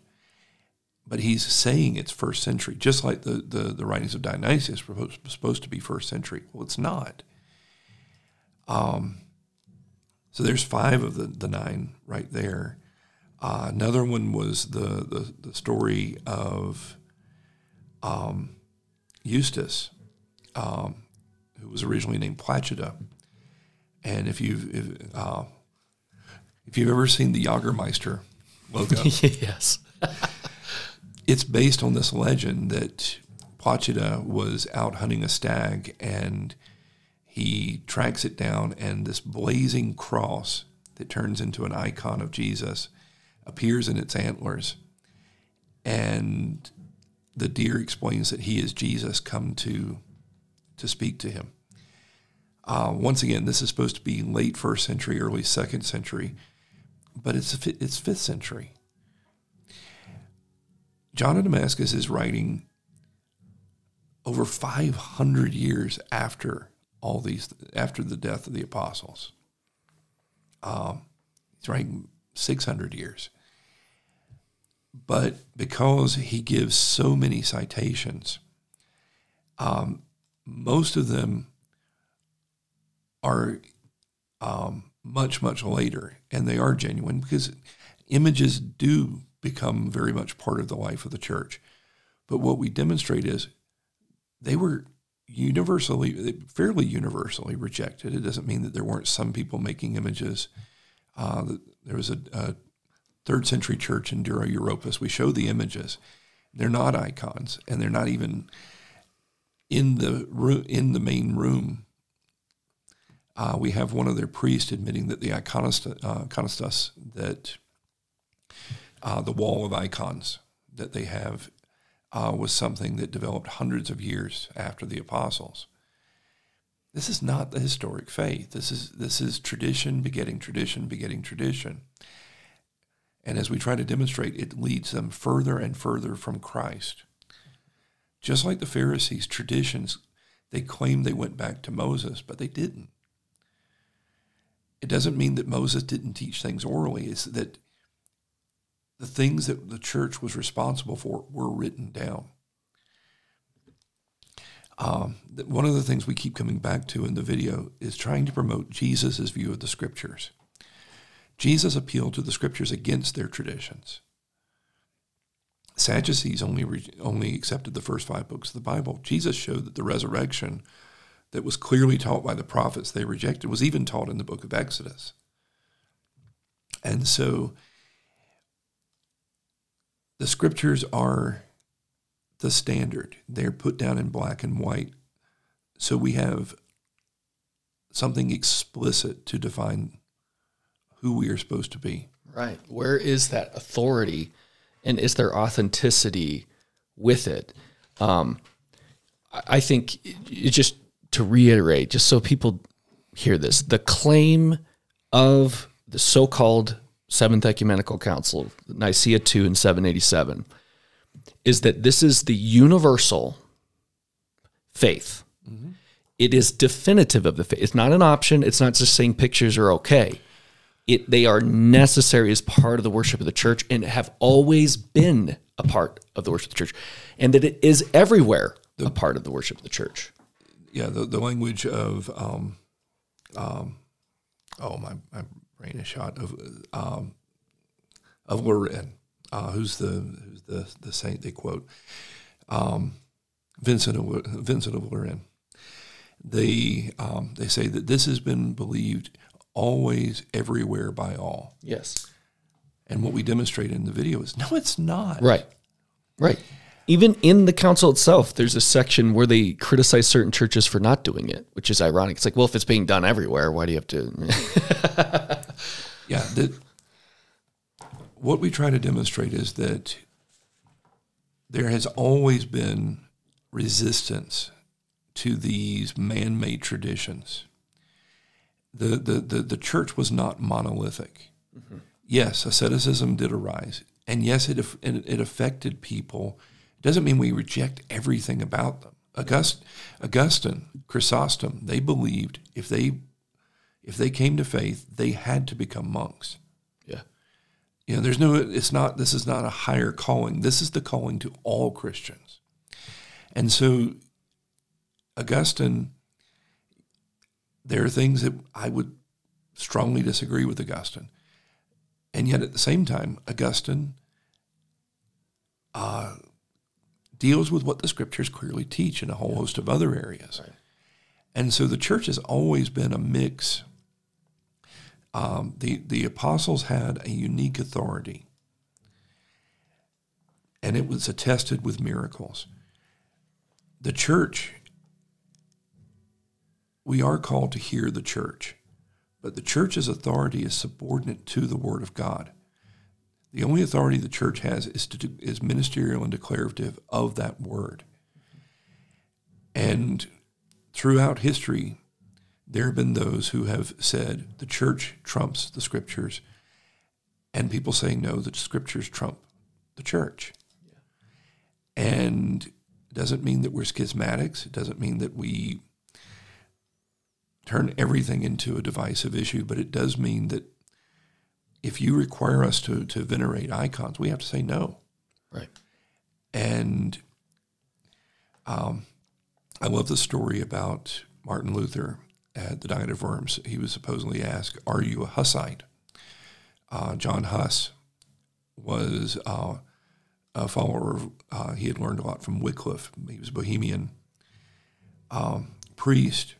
but he's saying it's 1st century, just like the writings of Dionysius were supposed to be 1st century. Well, it's not. So there's 5 of the 9 right there. Another one was the story of Eustace, who was originally named Placida. And if you've ever seen the Jagermeister logo, yes, it's based on this legend that Placida was out hunting a stag, and he tracks it down, and this blazing cross that turns into an icon of Jesus appears in its antlers, and the deer explains that he is Jesus come to speak to him. Once again, this is supposed to be late 1st century, early 2nd century, but it's 5th century. John of Damascus is writing over 500 years after the death of the apostles. He's writing 600 years. But because he gives so many citations, most of them are much, much later, and they are genuine because images do become very much part of the life of the church. But what we demonstrate is they were fairly universally rejected. It doesn't mean that there weren't some people making images. There was a 3rd century church in Dura Europus. We show the images. They're not icons, and they're not even in the main room. We have one of their priests admitting that the iconostas, that the wall of icons that they have was something that developed hundreds of years after the apostles. This is not the historic faith. This is tradition begetting tradition begetting tradition. And as we try to demonstrate, it leads them further and further from Christ. Just like the Pharisees' traditions, they claimed they went back to Moses, but they didn't. It doesn't mean that Moses didn't teach things orally. It's that the things that the church was responsible for were written down. One of the things we keep coming back to in the video is trying to promote Jesus' view of the Scriptures. Jesus appealed to the Scriptures against their traditions. Sadducees only accepted the first 5 books of the Bible. Jesus showed that the resurrection that was clearly taught by the prophets they rejected was even taught in the book of Exodus. And so the Scriptures are the standard. They're put down in black and white. So we have something explicit to define who we are supposed to be. Right. Where is that authority, and is there authenticity with it? I think, it just to reiterate, just so people hear this, the claim of the so-called Seventh Ecumenical Council, Nicaea II in 787, is that this is the universal faith. Mm-hmm. It is definitive of the faith. It's not an option. It's not just saying pictures are okay. They are necessary as part of the worship of the church, and have always been a part of the worship of the church, and that it is everywhere a part of the worship of the church. Yeah, the language of, my brain is shot, of Loren, who's the saint they quote. Vincent of Lorraine. They say that this has been believed always, everywhere, by all. Yes. And what we demonstrate in the video is, no, it's not. Right. Right. Even in the council itself, there's a section where they criticize certain churches for not doing it, which is ironic. It's like, well, if it's being done everywhere, why do you have to? Yeah. What we try to demonstrate is that there has always been resistance to these man-made traditions. The church was not monolithic. Mm-hmm. Yes, asceticism did arise, and yes, it affected people. It doesn't mean we reject everything about them. Augustine, Chrysostom, they believed if they came to faith, they had to become monks. Yeah, you know, there's no. It's not. This is not a higher calling. This is the calling to all Christians, and so. Augustine, there are things that I would strongly disagree with Augustine. And yet at the same time, Augustine deals with what the scriptures clearly teach in a whole host of other areas. Right. And so the church has always been a mix. The apostles had a unique authority, and it was attested with miracles. The church... We are called to hear the church, but the church's authority is subordinate to the Word of God. The only authority the church has is ministerial and declarative of that Word. And throughout history, there have been those who have said the church trumps the Scriptures, and people say, no, the Scriptures trump the church. Yeah. And it doesn't mean that we're schismatics. It doesn't mean that we... turn everything into a divisive issue, but it does mean that if you require us to venerate icons, we have to say no. Right. And I love the story about Martin Luther at the Diet of Worms. He was supposedly asked, are you a Hussite? John Huss was a follower of, he had learned a lot from Wycliffe. He was a Bohemian priest.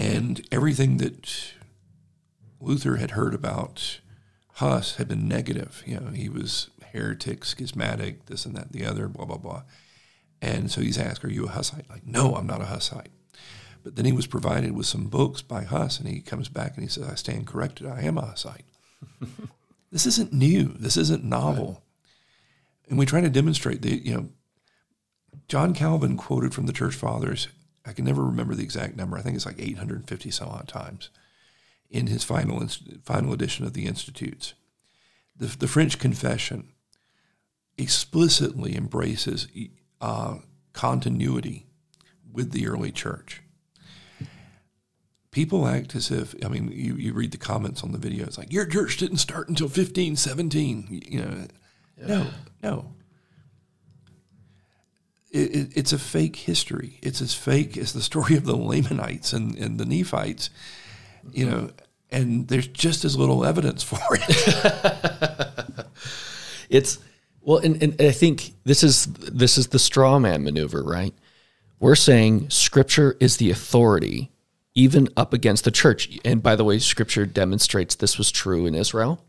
And everything that Luther had heard about Huss had been negative. You know, he was heretic, schismatic, this and that, and the other, blah, blah, blah. And so he's asked, are you a Hussite? Like, no, I'm not a Hussite. But then he was provided with some books by Huss, and he comes back and he says, I stand corrected, I am a Hussite. This isn't new. This isn't novel. Right. And we try to demonstrate that, you know, John Calvin quoted from the Church Fathers, I can never remember the exact number. I think it's like 850 some odd times in his final edition of the Institutes. The French Confession explicitly embraces continuity with the early church. People act as if, I mean, you read the comments on the video. It's like, your church didn't start until 1517. You know, yeah. No. It's a fake history. It's as fake as the story of the Lamanites and the Nephites, you know, and there's just as little evidence for it. It's, well, and I think this is the straw man maneuver, right? We're saying Scripture is the authority, even up against the church. And by the way, Scripture demonstrates this was true in Israel.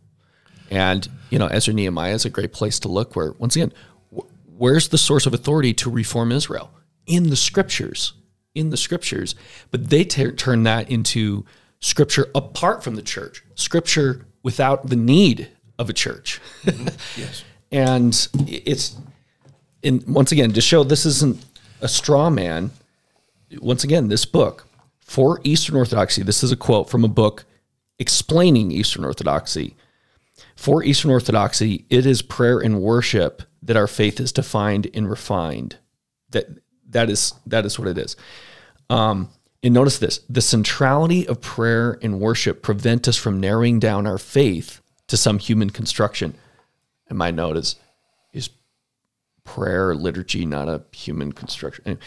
And, you know, Ezra Nehemiah is a great place to look where, once again, where's the source of authority to reform Israel? In the scriptures. But they turn that into Scripture apart from the church, Scripture without the need of a church. Mm-hmm. Yes. And it's, and once again, to show this isn't a straw man, once again, this book, For Eastern Orthodoxy, this is a quote from a book explaining Eastern Orthodoxy. For Eastern Orthodoxy, it is prayer and worship that our faith is defined and refined. That is what it is. And notice this, the centrality of prayer and worship prevent us from narrowing down our faith to some human construction. And my note is prayer, liturgy, not a human construction. Anyway,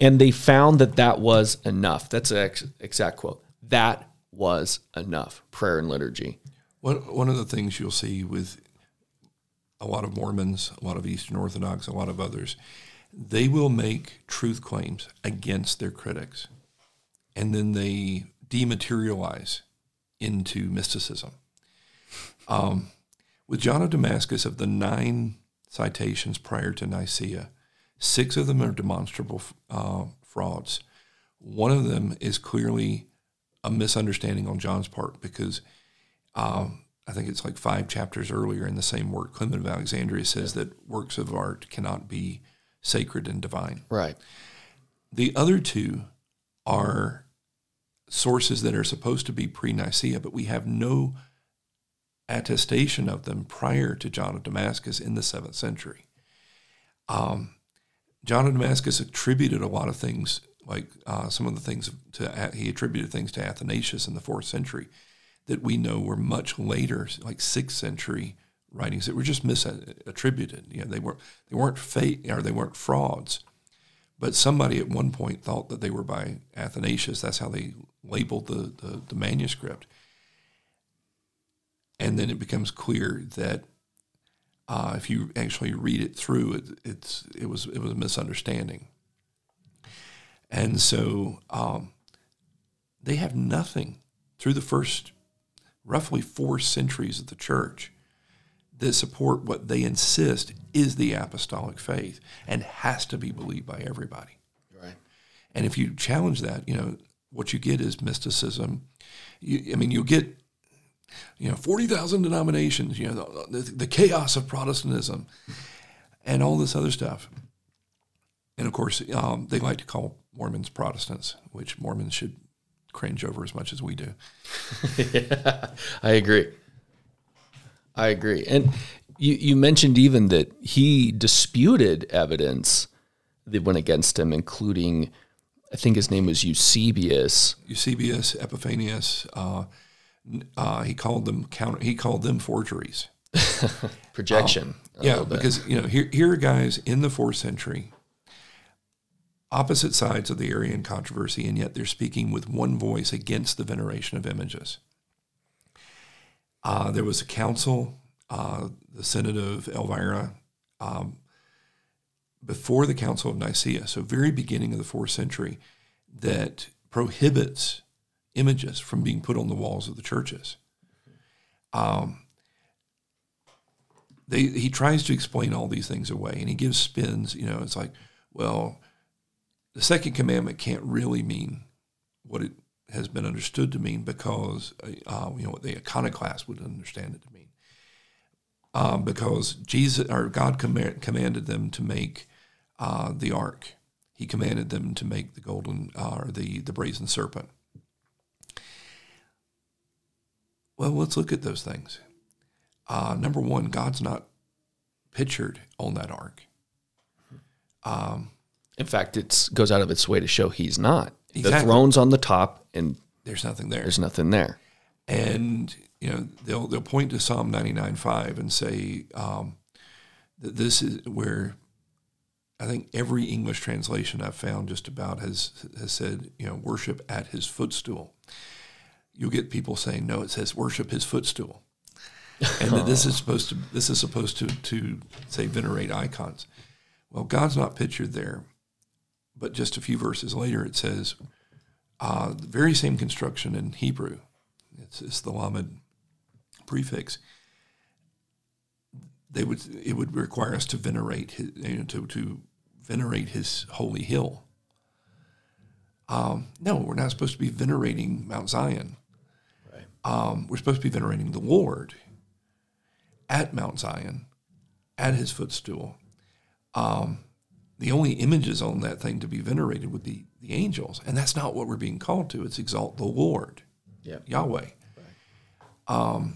and they found that was enough. That's an exact quote. That was enough, prayer and liturgy. One of the things you'll see with a lot of Mormons, a lot of Eastern Orthodox, a lot of others, they will make truth claims against their critics, and then they dematerialize into mysticism. With John of Damascus, of the 9 citations prior to Nicaea, 6 of them are demonstrable frauds. One of them is clearly a misunderstanding on John's part, because I think it's like 5 chapters earlier in the same work, Clement of Alexandria says that works of art cannot be sacred and divine. Right. The other 2 are sources that are supposed to be pre-Nicaea, but we have no attestation of them prior to John of Damascus in the 7th century. John of Damascus attributed a lot of things, like some of the things he attributed things to Athanasius in the 4th century that we know were much later, like 6th century writings that were just misattributed. You know, they weren't fake, or they weren't frauds, but somebody at one point thought that they were by Athanasius. That's how they labeled the manuscript. And then it becomes clear that if you actually read it through, it was a misunderstanding. And so they have nothing through the first roughly 4 centuries of the church that support what they insist is the apostolic faith and has to be believed by everybody. Right. And if you challenge that, you know, what you get is mysticism. You'll get, 40,000 denominations, the chaos of Protestantism and all this other stuff. And of course, they like to call Mormons Protestants, which Mormons should cringe over as much as we do. Yeah, I agree. And you mentioned even that he disputed evidence that went against him, including, I think his name was Eusebius, Epiphanius. He called them forgeries, projection. Because here are guys in the 4th century, opposite sides of the Arian controversy, and yet they're speaking with one voice against the veneration of images. There was a council, the Synod of Elvira, before the Council of Nicaea, so very beginning of the 4th century, that prohibits images from being put on the walls of the churches. He tries to explain all these things away, and he gives spins. It's like, well, the second commandment can't really mean what it has been understood to mean, because what the iconoclast would understand it to mean. Because Jesus or God commanded them to make the ark. He commanded them to make the golden or the brazen serpent. Well, let's look at those things. Number one, God's not pictured on that ark. In fact, it goes out of its way to show he's not. Exactly. The throne's on the top, and there's nothing there. And they'll point to Psalm 99:5 and say that this is where I think every English translation I've found just about has said worship at his footstool. You'll get people saying, no, it says worship his footstool, and that this is supposed to say venerate icons. Well, God's not pictured there, but just a few verses later it says the very same construction in Hebrew. It's the Lamed prefix. It would require us to venerate his, to venerate his holy hill. No, we're not supposed to be venerating Mount Zion. Right. We're supposed to be venerating the Lord at Mount Zion, at his footstool. The only images on that thing to be venerated would be the angels, and that's not what we're being called to. It's exalt the Lord, Yahweh. Right.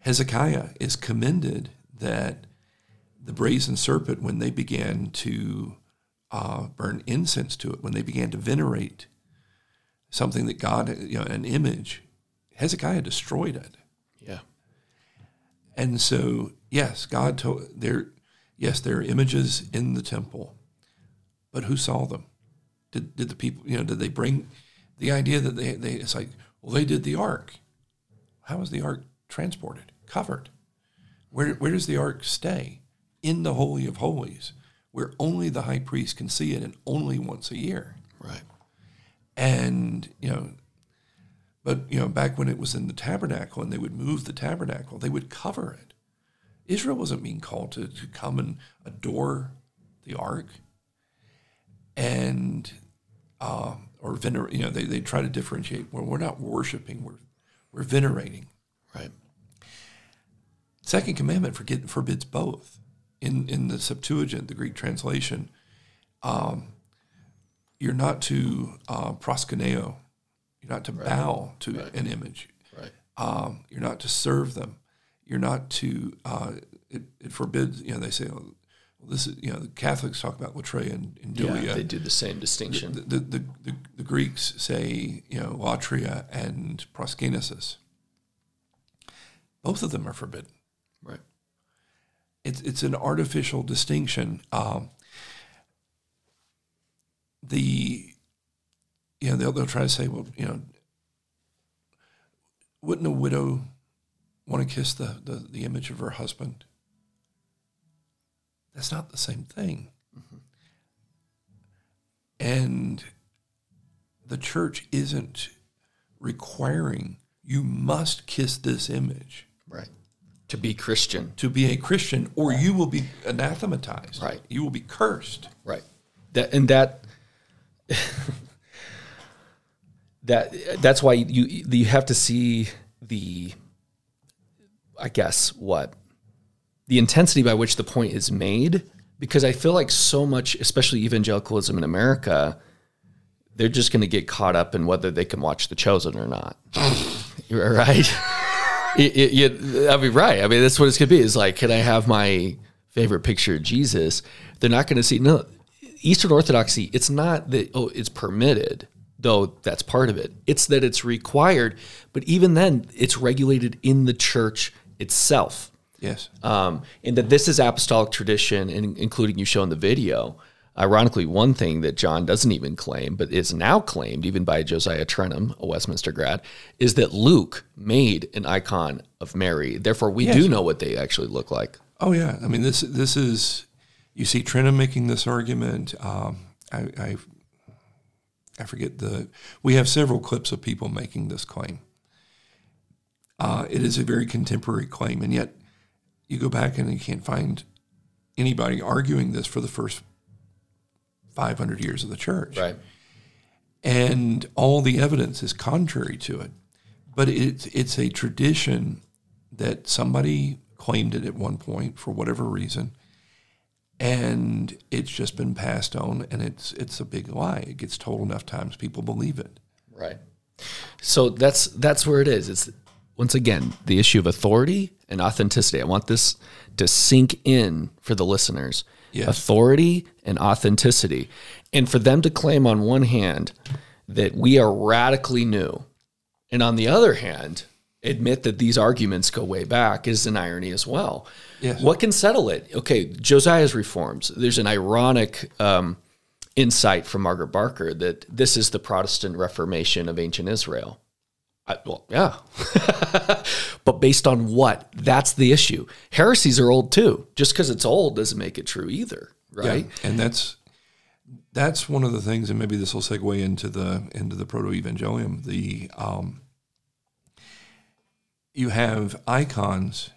Hezekiah is commended that the brazen serpent, when they began to burn incense to it, when they began to venerate something that God, an image, Hezekiah destroyed it. Yeah. And so, yes, God told there are images in the temple, but who saw them? Did the people, did they bring the idea that it's like, well, they did the ark. How was the ark transported, covered? Where does the ark stay? In the Holy of Holies, where only the high priest can see it, and only once a year. Right. And, you know, but, you know, back when it was in the tabernacle and they would move the tabernacle, they would cover it. Israel wasn't being called to come and adore the ark, and or venerate. You know, they try to differentiate. Well, we're not worshiping; we're venerating. Right. Second commandment forbids both. In the Septuagint, the Greek translation, you're not to proskuneo. You're not to bow to an image. Right. You're not to serve them. You're not to. It forbids. You know, they say, well, this is. You know, the Catholics talk about latreia and dulia. Yeah, they do the same distinction. The Greeks say, you know, latria and proskunesis. Both of them are forbidden. Right. It's an artificial distinction. They'll try to say, well, you know, wouldn't a widow want to kiss the image of her husband? That's not the same thing. Mm-hmm. And the church isn't requiring you must kiss this image. Right. To be Christian. To be a Christian, or you will be anathematized. Right. You will be cursed. Right. That's why you have to see the intensity by which the point is made, because I feel like so much, especially evangelicalism in America, they're just going to get caught up in whether they can watch The Chosen or not. Right? I'll be right. I mean, that's what it's going to be. It's like, can I have my favorite picture of Jesus? They're not going to see. No, Eastern Orthodoxy, it's not that, oh, it's permitted, though that's part of it. It's that it's required, but even then, it's regulated in the church itself. Yes. And that this is apostolic tradition, and including you show in the video. Ironically, one thing that John doesn't even claim, but is now claimed even by Josiah Trenham, a Westminster grad, is that Luke made an icon of Mary. Therefore, we do know what they actually look like. Oh, yeah. I mean, this is, you see Trenham making this argument. I forget we have several clips of people making this claim. It is a very contemporary claim, and yet you go back and you can't find anybody arguing this for the first 500 years of the church. Right. And all the evidence is contrary to it. But it's a tradition that somebody claimed it at one point for whatever reason, and it's just been passed on, and it's a big lie. It gets told enough times, people believe it. Right. So that's where it is. It's, once again, the issue of authority and authenticity. I want this to sink in for the listeners. Yes. Authority and authenticity. And for them to claim on one hand that we are radically new, and on the other hand, admit that these arguments go way back is an irony as well. Yes. What can settle it? Okay, Josiah's reforms. There's an ironic insight from Margaret Barker that this is the Protestant Reformation of ancient Israel. But based on what? That's the issue. Heresies are old too. Just because it's old doesn't make it true either, right? Yeah. And that's one of the things, and maybe this will segue into the proto-evangelium. The you have icons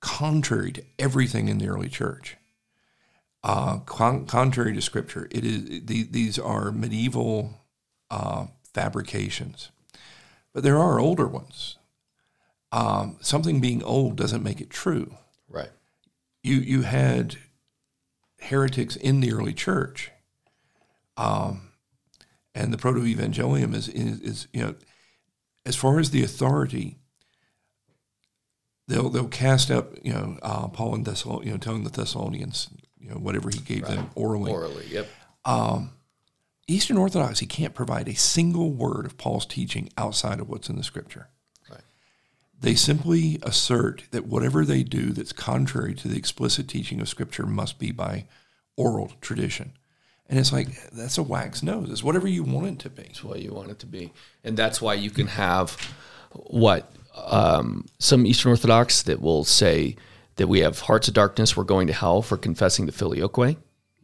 contrary to everything in the early church, contrary to Scripture. It is these are medieval fabrications. But there are older ones. Something being old doesn't make it true. Right. You had heretics in the early church, and the proto-evangelium is you know, as far as the authority, they'll cast up, you know, Paul and Thessalonians, you know, telling the Thessalonians, you know, whatever he gave them orally. Orally, yep. Eastern Orthodoxy can't provide a single word of Paul's teaching outside of what's in the Scripture. Right. They simply assert that whatever they do that's contrary to the explicit teaching of Scripture must be by oral tradition. And it's like, that's a wax nose. It's whatever you want it to be. It's what you want it to be. And that's why you can have some Eastern Orthodox that will say that we have hearts of darkness, we're going to hell for confessing the filioque.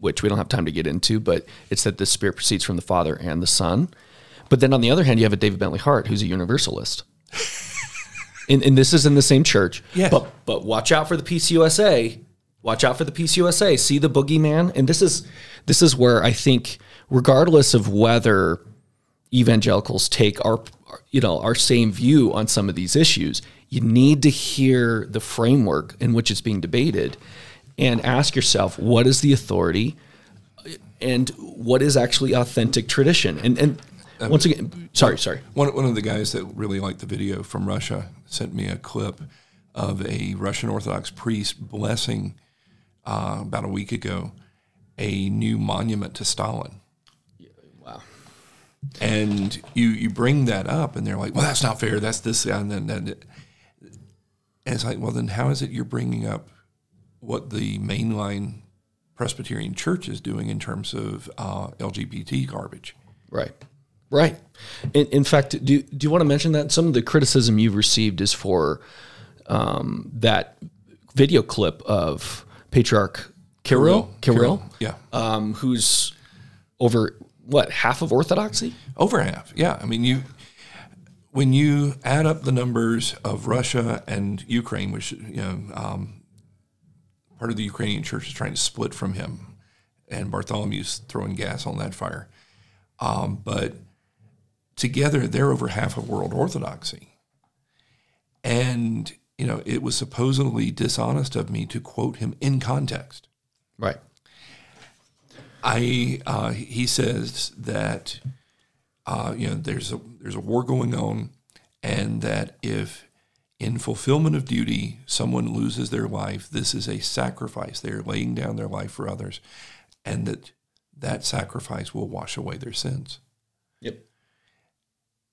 which we don't have time to get into, but it's that the Spirit proceeds from the Father and the Son. But then on the other hand, you have a David Bentley Hart, who's a universalist. And this is in the same church. Yes. But watch out for the PCUSA. Watch out for the PCUSA. See the boogeyman? And this is where I think, regardless of whether evangelicals take our same view on some of these issues, you need to hear the framework in which it's being debated and ask yourself, what is the authority and what is actually authentic tradition? And once again, sorry. One of the guys that really liked the video from Russia sent me a clip of a Russian Orthodox priest blessing about a week ago a new monument to Stalin. Wow. And you bring that up, and they're like, well, that's not fair. That's this. And it's like, well, then how is it you're bringing up what the mainline Presbyterian Church is doing in terms of LGBT garbage? Right. In fact, do you want to mention that? Some of the criticism you've received is for that video clip of Patriarch Kirill. Yeah. Who's over... what, half of Orthodoxy? Over half, yeah. I mean, when you add up the numbers of Russia and Ukraine, which part of the Ukrainian church is trying to split from him, and Bartholomew's throwing gas on that fire. But together, they're over half of world Orthodoxy. And, it was supposedly dishonest of me to quote him in context. Right. He says that there's a war going on, and that if in fulfillment of duty someone loses their life, this is a sacrifice. They are laying down their life for others, and that sacrifice will wash away their sins. Yep.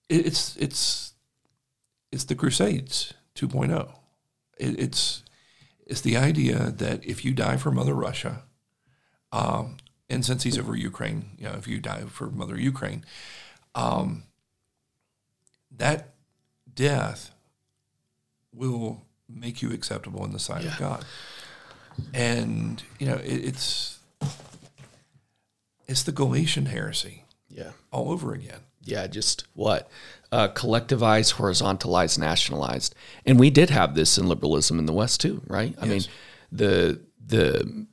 It's the Crusades 2.0. It's the idea that if you die for Mother Russia, and since he's over Ukraine, if you die for Mother Ukraine, that death will make you acceptable in the sight of God. And, it's the Galatian heresy all over again. Yeah, just what? Collectivized, horizontalized, nationalized. And we did have this in liberalism in the West too, right? Yes. I mean, the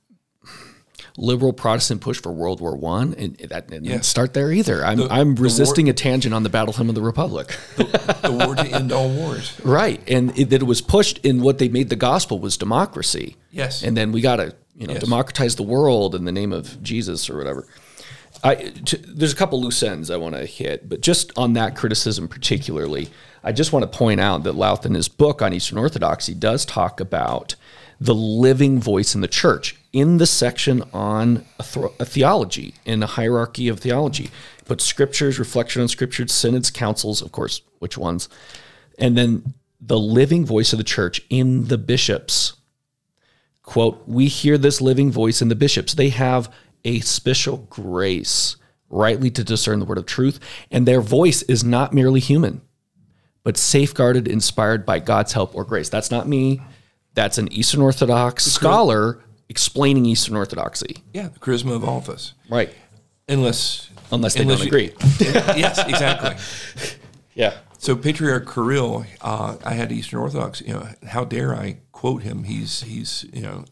liberal Protestant push for World War One, and that didn't start there either. I'm resisting a tangent on the battle hymn of the Republic, the war to end all wars, right? And that it was pushed in what they made the gospel was democracy. Yes, and then we got to democratize the world in the name of Jesus or whatever. There's a couple loose ends I want to hit, but just on that criticism particularly, I just want to point out that Louth in his book on Eastern Orthodoxy does talk about the living voice in the church, in the section on a theology, in a hierarchy of theology. But scriptures, reflection on scriptures, synods, councils, of course, which ones, and then the living voice of the church in the bishops. Quote, we hear this living voice in the bishops. They have a special grace, rightly to discern the word of truth, and their voice is not merely human, but safeguarded, inspired by God's help or grace. That's not me. That's an Eastern Orthodox scholar explaining Eastern Orthodoxy. Yeah, the charisma of office. Right. Unless they don't agree. Yes, exactly. Yeah. So Patriarch Kirill, I had Eastern Orthodox, how dare I quote him? He's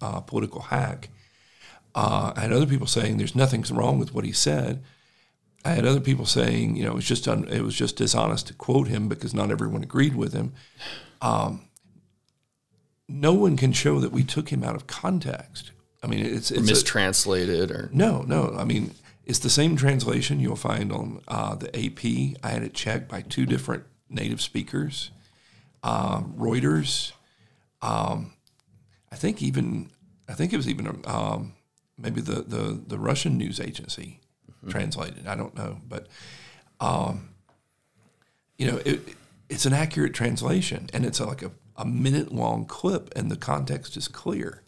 a political hack. I had other people saying there's nothing wrong with what he said. I had other people saying, it was just dishonest to quote him because not everyone agreed with him. No one can show that we took him out of context. I mean, it's mistranslated or no. I mean, it's the same translation you'll find on the AP. I had it checked by two different native speakers, Reuters. I think it was even maybe the Russian news agency translated. I don't know, but it's an accurate translation, and it's like a minute-long clip, and the context is clear.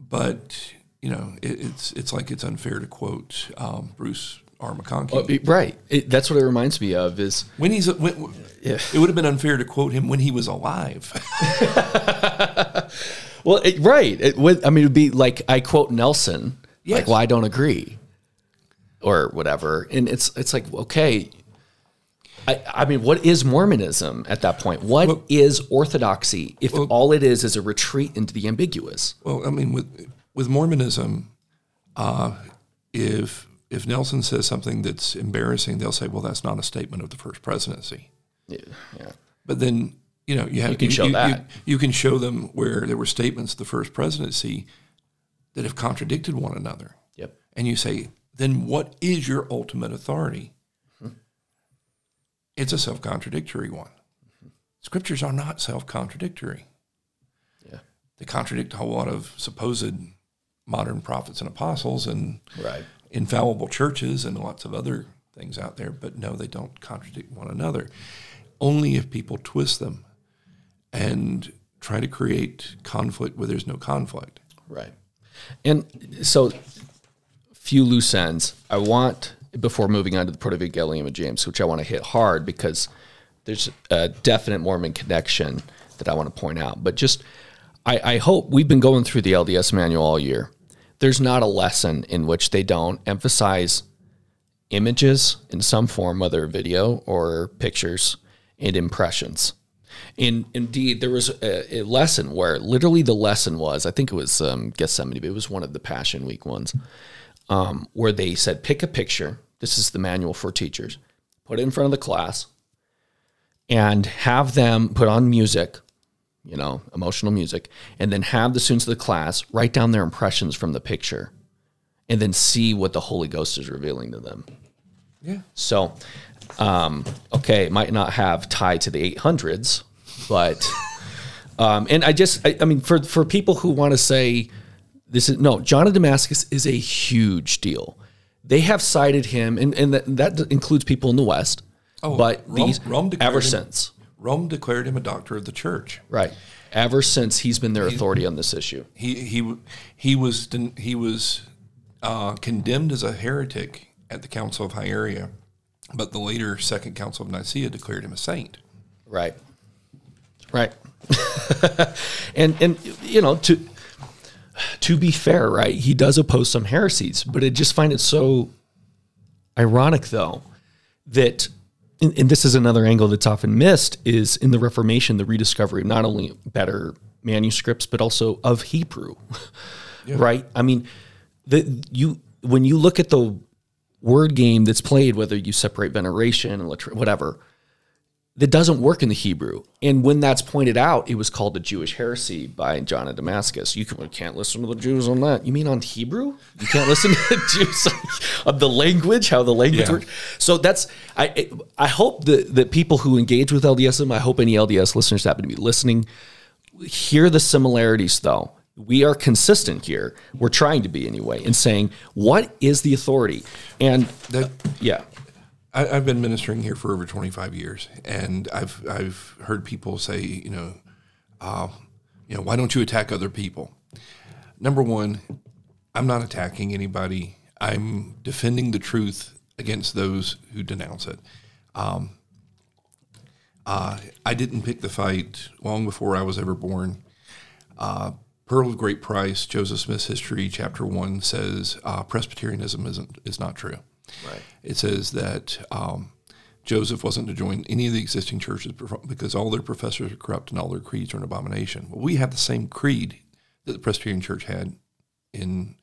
But, it's like it's unfair to quote Bruce R. McConkie. Oh, right. That's what it reminds me of is... It would have been unfair to quote him when he was alive. Well, right. It would be like, I quote Nelson, yes. Like, well, I don't agree or whatever. And it's like, okay, I mean, what is Mormonism at that point? What is Orthodoxy if all it is a retreat into the ambiguous? Well, I mean, with Mormonism, if Nelson says something that's embarrassing, they'll say, well, that's not a statement of the First Presidency. Yeah. But then, you can show them where there were statements of the First Presidency that have contradicted one another. Yep. And you say, then what is your ultimate authority? Mm-hmm. It's a self-contradictory one. Mm-hmm. Scriptures are not self-contradictory. Yeah. They contradict a whole lot of supposed modern prophets and apostles and right. infallible churches and lots of other things out there, but no, they don't contradict one another. Only if people twist them and try to create conflict where there's no conflict. Right. And so, few loose ends. I want, before moving on to the Protovangelium of James, which I want to hit hard because there's a definite Mormon connection that I want to point out. But just, I hope we've been going through the LDS manual all year. There's not a lesson in which they don't emphasize images in some form, whether video or pictures, and impressions. And indeed, there was a lesson where literally the lesson was, I think it was Gethsemane, but it was one of the Passion Week ones, where they said, pick a picture. This is the manual for teachers. Put it in front of the class and have them put on music, emotional music, and then have the students of the class write down their impressions from the picture and then see what the Holy Ghost is revealing to them. Yeah. So, it might not have tie to the 800s, but, and I mean, for people who want to say this is, no, John of Damascus is a huge deal. They have cited him, and that includes people in the West, Rome declared him a doctor of the church. Right. Ever since he's been their authority on this issue. He was condemned as a heretic at the Council of Hieria. But the later Second Council of Nicaea declared him a saint. Right. and to be fair, right, he does oppose some heresies, but I just find it so ironic, though, that, and this is another angle that's often missed, is in the Reformation, the rediscovery of not only better manuscripts, but also of Hebrew, yeah. Right? I mean, when you look at the word game that's played, whether you separate veneration and whatever, that doesn't work in the Hebrew. And when that's pointed out, it was called the Jewish heresy by John of Damascus. You can't listen to the Jews on that. You mean on Hebrew? You can't listen to the Jews on the language, how the language works. So that's, I hope that people who engage with LDSism, I hope any LDS listeners happen to be listening, hear the similarities, though. We are consistent here. We're trying to be anyway in saying, what is the authority? And I've been ministering here for over 25 years, and I've heard people say, why don't you attack other people? Number one, I'm not attacking anybody. I'm defending the truth against those who denounce it. I didn't pick the fight long before I was ever born. Pearl of Great Price, Joseph Smith's History, Chapter 1 says Presbyterianism is not true. Right. It says that Joseph wasn't to join any of the existing churches because all their professors are corrupt and all their creeds are an abomination. Well, we have the same creed that the Presbyterian Church had in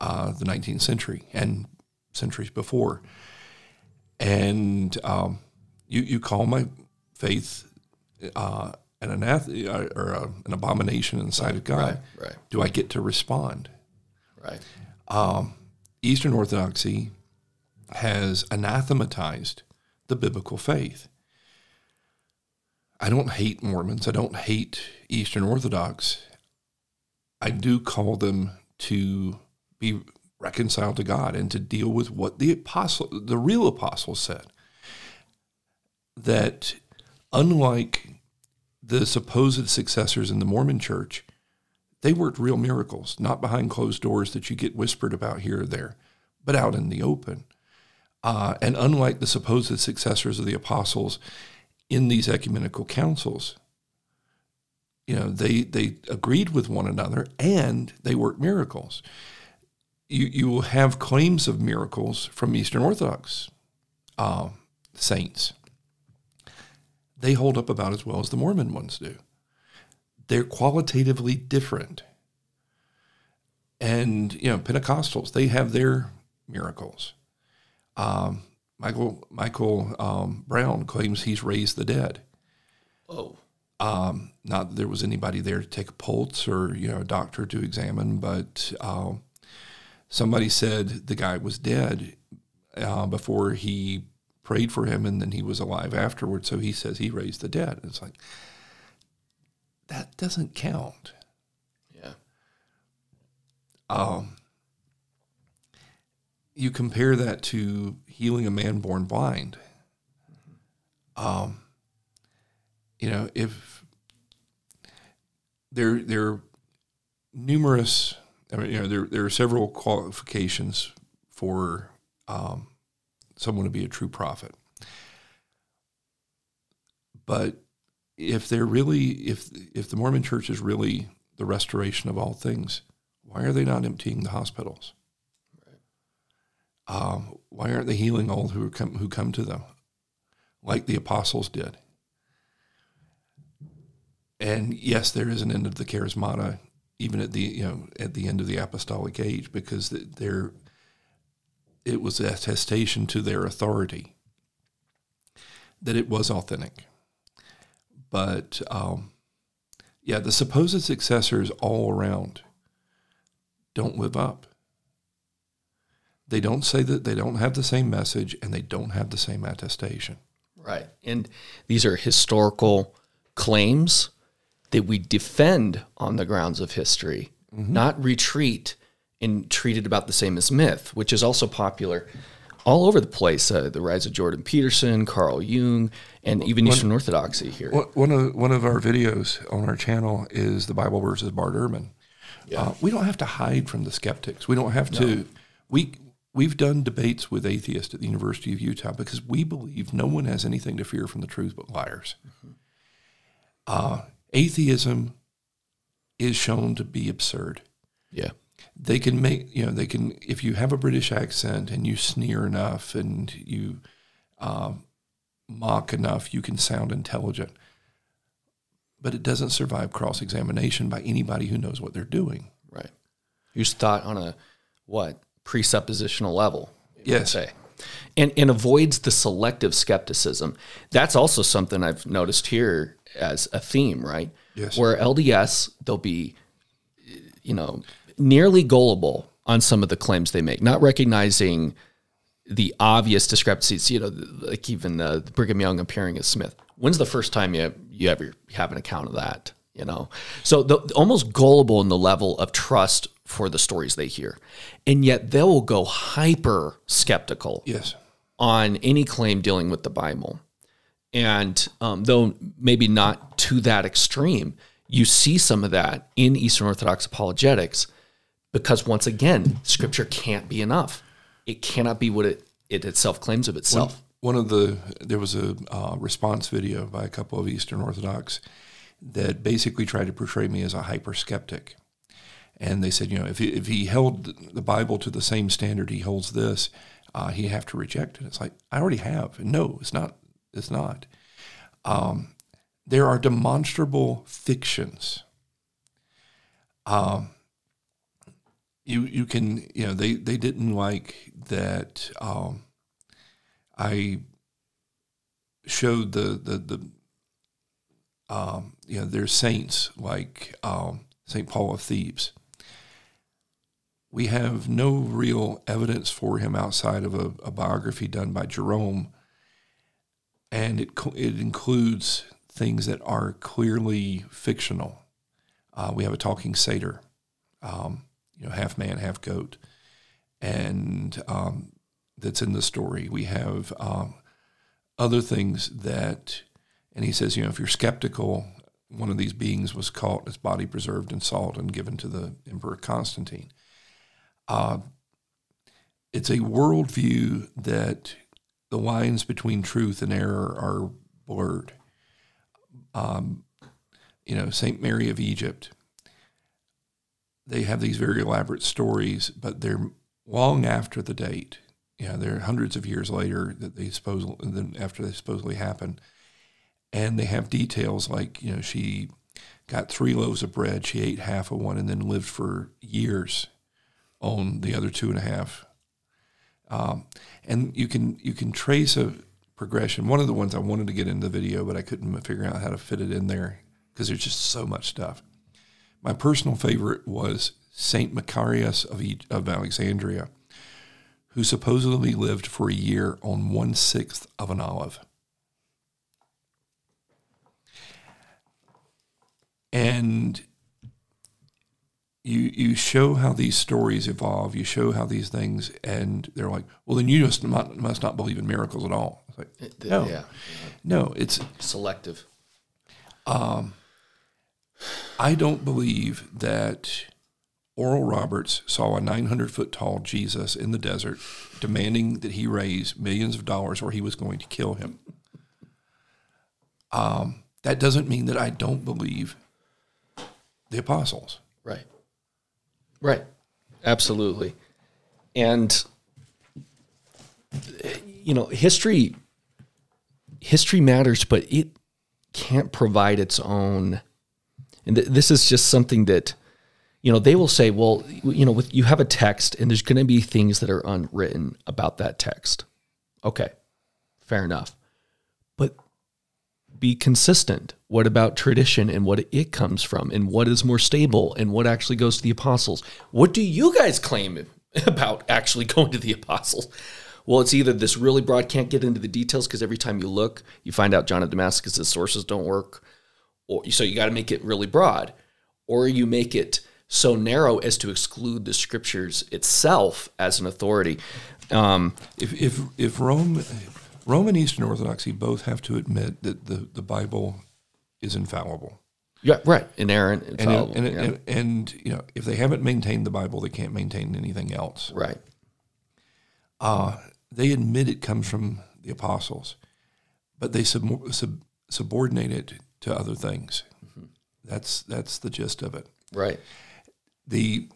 the 19th century and centuries before. And you call my faith an anathema or an abomination in the sight of God. Right. Do I get to respond? Right. Eastern Orthodoxy has anathematized the biblical faith. I don't hate Mormons. I don't hate Eastern Orthodox. I do call them to be reconciled to God and to deal with what the real apostle said. That unlike the supposed successors in the Mormon church, they worked real miracles, not behind closed doors that you get whispered about here or there, but out in the open. And unlike the supposed successors of the apostles in these ecumenical councils, You know, they agreed with one another and they worked miracles. You will have claims of miracles from Eastern Orthodox saints. They hold up about as well as the Mormon ones do. They're qualitatively different. And, you know, Pentecostals, they have their miracles. Michael Brown claims he's raised the dead. Oh. Not that there was anybody there to take a pulse or, you know, a doctor to examine, but somebody said the guy was dead before he prayed for him, and then he was alive afterwards, so he says he raised the dead. It's like, that doesn't count. Yeah. You compare that to healing a man born blind. You know, if there are numerous, I mean, you know, there are several qualifications for someone to be a true prophet. But if they're really, if the Mormon Church is really the restoration of all things, why are they not emptying the hospitals? Right. Why aren't they healing all who come to them, like the apostles did? And yes, there is an end of the charismata, even at the end of the apostolic age, because it was an attestation to their authority that it was authentic. But yeah, the supposed successors all around don't live up. They don't say that they don't have the same message, and they don't have the same attestation. Right, and these are historical claims that we defend on the grounds of history, not retreat and treat it about the same as myth, which is also popular all over the place. The rise of Jordan Peterson, Carl Jung, and even Eastern Orthodoxy here. One of our videos on our channel is the Bible versus Bart Ehrman. Yeah. We don't have to hide from the skeptics. We don't have to. We've done debates with atheists at the University of Utah because we believe no one has anything to fear from the truth but liars. Atheism is shown to be absurd. Yeah. They can make, you know, they can, if you have a British accent and you sneer enough and you mock enough, you can sound intelligent. But it doesn't survive cross-examination by anybody who knows what they're doing. Right. Who's thought on a, presuppositional level. Yes. Say. And avoids the selective skepticism. That's also something I've noticed here as a theme, right? Yes. Where LDS, they'll be, you know, nearly gullible on some of the claims they make, not recognizing the obvious discrepancies, you know, like even Brigham Young appearing as Smith. When's the first time you ever have an account of that, you know? So almost gullible in the level of trust for the stories they hear. And yet they will go hyper skeptical on any claim dealing with the Bible. And though maybe not to that extreme, you see some of that in Eastern Orthodox apologetics because, once again, Scripture can't be enough. It cannot be what it itself claims of itself. There was a response video by a couple of Eastern Orthodox that basically tried to portray me as a hyper-skeptic. And they said, you know, if he held the Bible to the same standard he holds this, he'd have to reject it. It's like, I already have. And no, it's not. It's not. There are demonstrable fictions. You can, you know, they didn't like that I showed the you know, there's saints like St. Paul of Thebes. We have no real evidence for him outside of a biography done by Jerome. And it includes things that are clearly fictional. We have a talking satyr, you know, half man, half goat, and that's in the story. We have other things that, and he says, you know, if you're skeptical, one of these beings was caught, his body preserved in salt and given to the Emperor Constantine. It's a worldview that the lines between truth and error are blurred. you know, St. Mary of Egypt. They have these very elaborate stories, but they're long after the date. You know, they're hundreds of years later that they supposedly happened. And they have details like, you know, she got 3 loaves of bread, she ate half of one, and then lived for years on the other 2.5. And you can trace a progression. One of the ones I wanted to get in the video, but I couldn't figure out how to fit it in there because there's just so much stuff. My personal favorite was St. Macarius of Alexandria, who supposedly lived for a year on 1/6 of an olive. And you show how these stories evolve. You show how these things, and they're like, well, then you just must not believe in miracles at all. It's like, no, it's selective. I don't believe that Oral Roberts saw a 900-foot-tall Jesus in the desert demanding that he raise millions of dollars or he was going to kill him. That doesn't mean that I don't believe the apostles. Right. Right. Absolutely. And, you know, history matters, but it can't provide its own. And this is just something that, you know, they will say, well, you know, you have a text and there's going to be things that are unwritten about that text. Okay, fair enough. But be consistent. What about tradition and what it comes from and what is more stable and what actually goes to the apostles? What do you guys claim about actually going to the apostles? Well, it's either this really broad, can't get into the details because every time you look, you find out John of Damascus' sources don't work. So you got to make it really broad, or you make it so narrow as to exclude the scriptures itself as an authority. If Rome and Eastern Orthodoxy both have to admit that the Bible is infallible. Yeah, right. Inerrant, infallible. And you know, if they haven't maintained the Bible, they can't maintain anything else. Right. They admit it comes from the apostles, but they subordinate it to other things. Mm-hmm. That's the gist of it. Right. The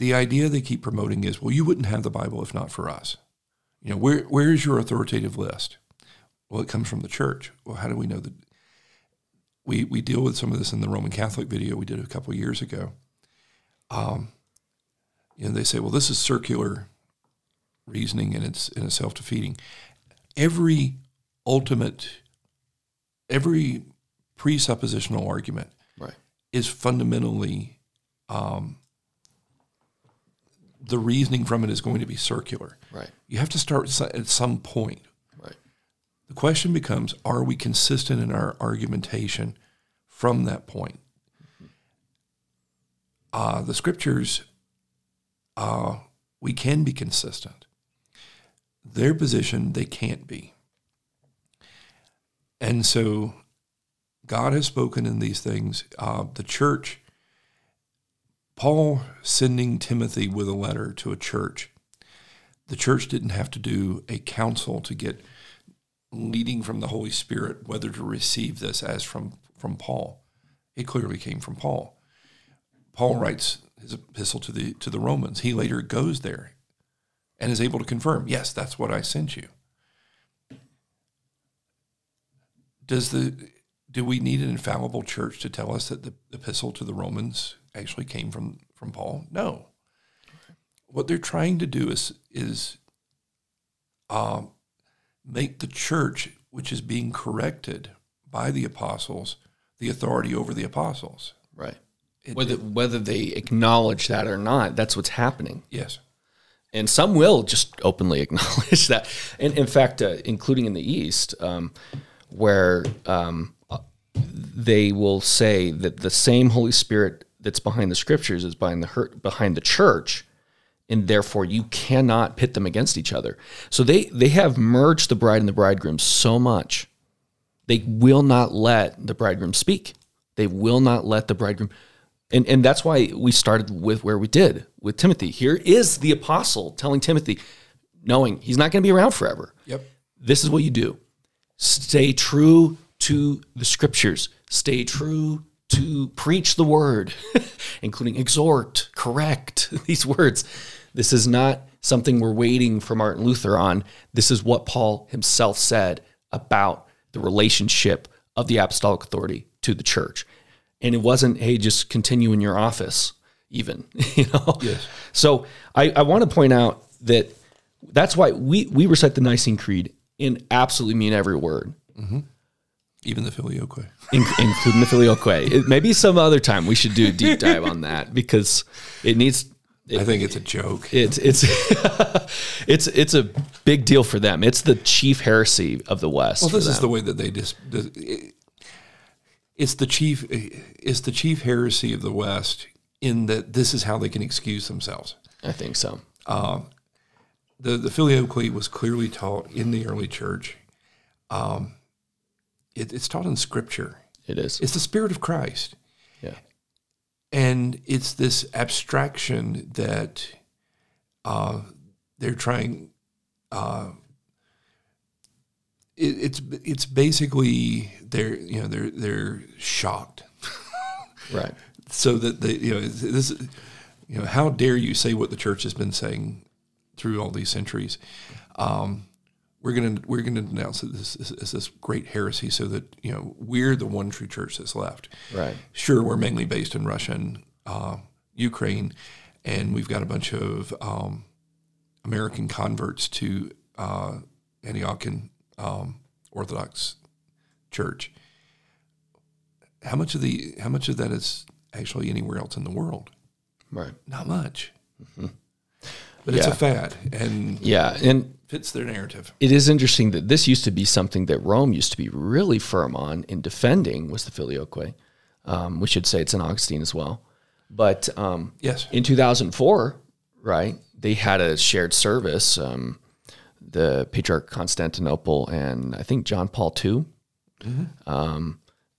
idea they keep promoting is, well, you wouldn't have the Bible if not for us. You know, where is your authoritative list? Well, it comes from the church. Well, how do we know that? We deal with some of this in the Roman Catholic video we did a couple of years ago. You know, they say, well, this is circular reasoning and it's self-defeating. Every presuppositional argument, right, is fundamentally the reasoning from it is going to be circular. Right. You have to start at some point. Right. The question becomes, are we consistent in our argumentation from that point? Mm-hmm. The scriptures, we can be consistent. Their position, they can't be. And so God has spoken in these things. The church, Paul sending Timothy with a letter to a church. The church didn't have to do a council to get leading from the Holy Spirit whether to receive this as from Paul. It clearly came from Paul. Paul writes his epistle to the Romans. He later goes there and is able to confirm, yes, that's what I sent you. Do we need an infallible church to tell us that the epistle to the Romans actually came from Paul? No. Okay. What they're trying to do is make the church, which is being corrected by the apostles, the authority over the apostles. Right. Whether they acknowledge that or not, that's what's happening. Yes. And some will just openly acknowledge that. And in fact, including in the East, where they will say that the same Holy Spirit that's behind the scriptures is behind the church, and therefore you cannot pit them against each other. So they have merged the bride and the bridegroom so much, they will not let the bridegroom speak. They will not let the bridegroom. And that's why we started with where we did with Timothy. Here is the apostle telling Timothy, knowing he's not going to be around forever. Yep. This is what you do. Stay true to the scriptures. Stay true to preach the word, including exhort, correct, these words. This is not something we're waiting for Martin Luther on. This is what Paul himself said about the relationship of the apostolic authority to the church. And it wasn't, hey, just continue in your office even, you know? Yes. So I want to point out that that's why we recite the Nicene Creed and absolutely mean every word. Mm-hmm. Even the filioque. Including the filioque. Maybe some other time we should do a deep dive on that because it needs... I think it's a joke. It's a big deal for them. It's the chief heresy of the West. Well, this is the way that they it's the chief heresy of the West in that this is how they can excuse themselves. I think so. The filioque was clearly taught in the early church. It's taught in Scripture. It is. It's the Spirit of Christ. Yeah. And it's this abstraction that they're trying. It's basically they're shocked, right? So that they how dare you say what the church has been saying through all these centuries? We're gonna denounce this as this great heresy, so that we're the one true church that's left. Right. Sure, we're mainly based in Russia and Ukraine, and we've got a bunch of American converts to Antiochian Orthodox Church. How much of that is actually anywhere else in the world? Right. Not much. Mm-hmm. But it's a fad, and fits their narrative. It is interesting that this used to be something that Rome used to be really firm on in defending, was the filioque. We should say it's an Augustine as well. But yes, in 2004, right, they had a shared service. The Patriarch Constantinople and I think John Paul II, mm-hmm.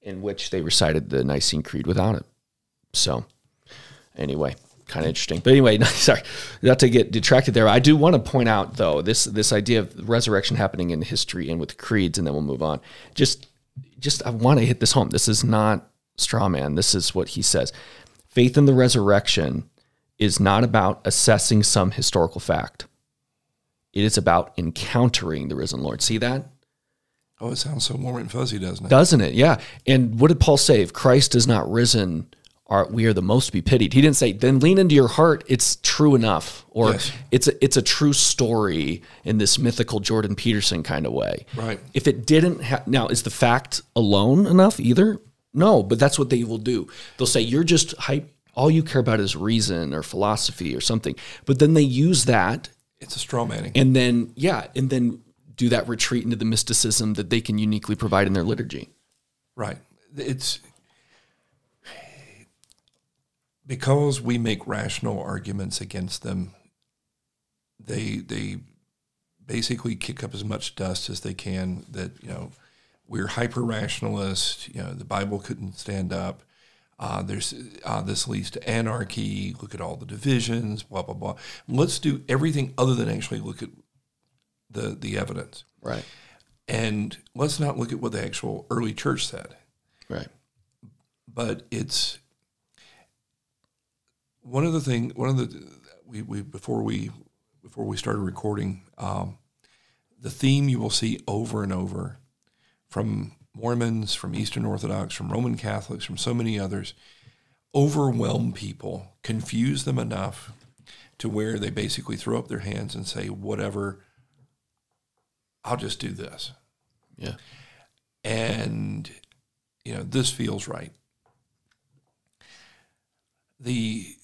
In which they recited the Nicene Creed without it. So anyway. Kind of interesting. But anyway, sorry, not to get detracted there. I do want to point out, though, this idea of resurrection happening in history and with creeds, and then we'll move on. Just I want to hit this home. This is not straw man. This is what he says. Faith in the resurrection is not about assessing some historical fact. It is about encountering the risen Lord. See that? Oh, it sounds so warm and fuzzy, doesn't it? Doesn't it? Yeah. And what did Paul say? If Christ is not risen... we are the most to be pitied. He didn't say, then lean into your heart, it's true enough, or yes. it's a true story in this mythical Jordan Peterson kind of way. Right. If it didn't now, is the fact alone enough either? No, but that's what they will do. They'll say, you're just hype, all you care about is reason or philosophy or something. But then they use that. It's a straw manning. And then, do that retreat into the mysticism that they can uniquely provide in their liturgy. Right. Because we make rational arguments against them, they basically kick up as much dust as they can that, we're hyper-rationalists, the Bible couldn't stand up, this leads to anarchy, look at all the divisions, blah, blah, blah. Let's do everything other than actually look at the evidence. Right. And let's not look at what the actual early church said. Right. But it's... Before we started recording, the theme you will see over and over from Mormons, from Eastern Orthodox, from Roman Catholics, from so many others, overwhelm people, confuse them enough to where they basically throw up their hands and say, whatever, I'll just do this. Yeah. And, this feels right. The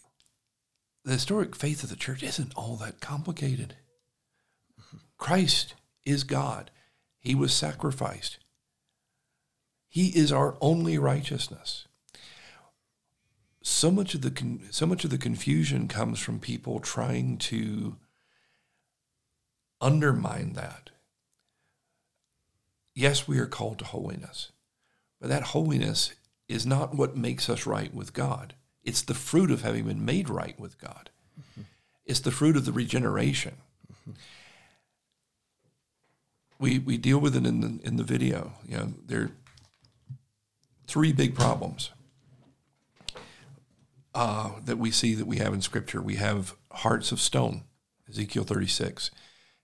historic faith of the church isn't all that complicated. Christ is God. He was sacrificed. He is our only righteousness. So much of the confusion comes from people trying to undermine that. Yes, we are called to holiness, but that holiness is not what makes us right with God. It's the fruit of having been made right with God. Mm-hmm. It's the fruit of the regeneration. Mm-hmm. We deal with it in the video. There are three big problems. that we see that we have in Scripture. We have hearts of stone, Ezekiel 36.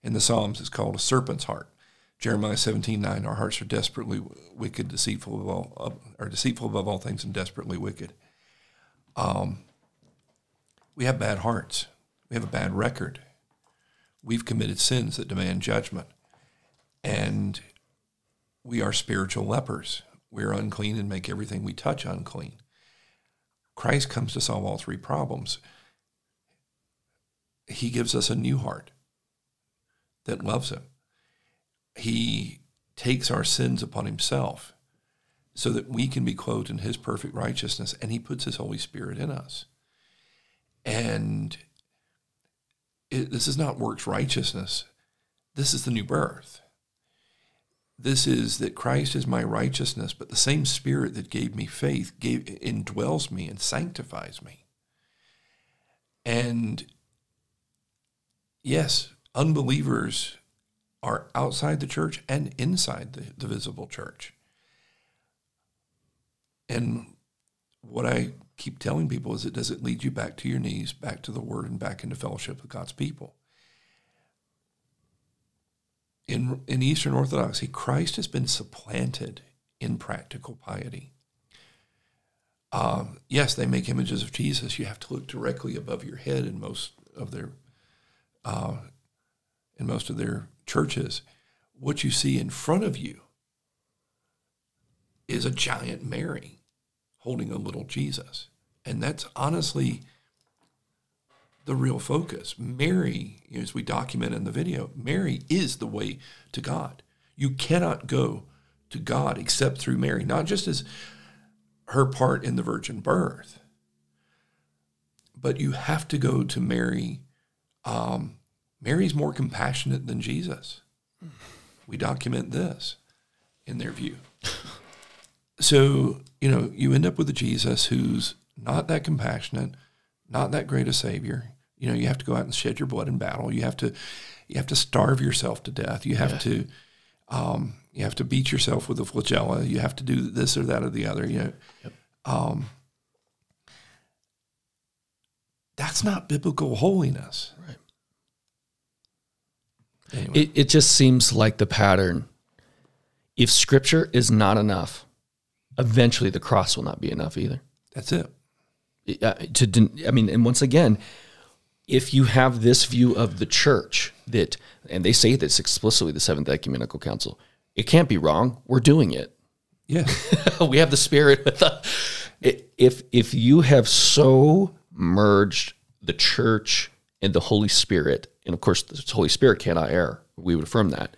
In the Psalms, it's called a serpent's heart. Jeremiah 17:9, our hearts are desperately wicked, deceitful above all things, and desperately wicked. We have bad hearts. We have a bad record. We've committed sins that demand judgment. And we are spiritual lepers. We're unclean and make everything we touch unclean. Christ comes to solve all three problems. He gives us a new heart that loves him. He takes our sins upon himself so that we can be clothed in his perfect righteousness, and he puts his Holy Spirit in us. And this is not works righteousness. This is the new birth. This is that Christ is my righteousness, but the same Spirit that gave me faith indwells me and sanctifies me. And yes, unbelievers are outside the church and inside the visible church. And what I keep telling people is, does it lead you back to your knees, back to the Word, and back into fellowship with God's people? In Eastern Orthodoxy, Christ has been supplanted in practical piety. Yes, they make images of Jesus. You have to look directly above your head in most of their churches. What you see in front of you is a giant Mary holding a little Jesus. And that's honestly the real focus. Mary, as we document in the video, Mary is the way to God. You cannot go to God except through Mary, not just as her part in the virgin birth, but you have to go to Mary. Mary's more compassionate than Jesus. We document this in their view. So, you end up with a Jesus who's not that compassionate, not that great a Savior. You have to go out and shed your blood in battle. You have to starve yourself to death. You have to beat yourself with a flagella. You have to do this or that or the other. Yep. That's not biblical holiness. Right. Anyway. It just seems like the pattern. If Scripture is not enough, eventually the cross will not be enough either. That's it. And once again, if you have this view of the church that, and they say this explicitly, the Seventh Ecumenical Council, it can't be wrong. We're doing it. Yeah, we have the Spirit with us. If you have so merged the church and the Holy Spirit, and of course the Holy Spirit cannot err, we would affirm that.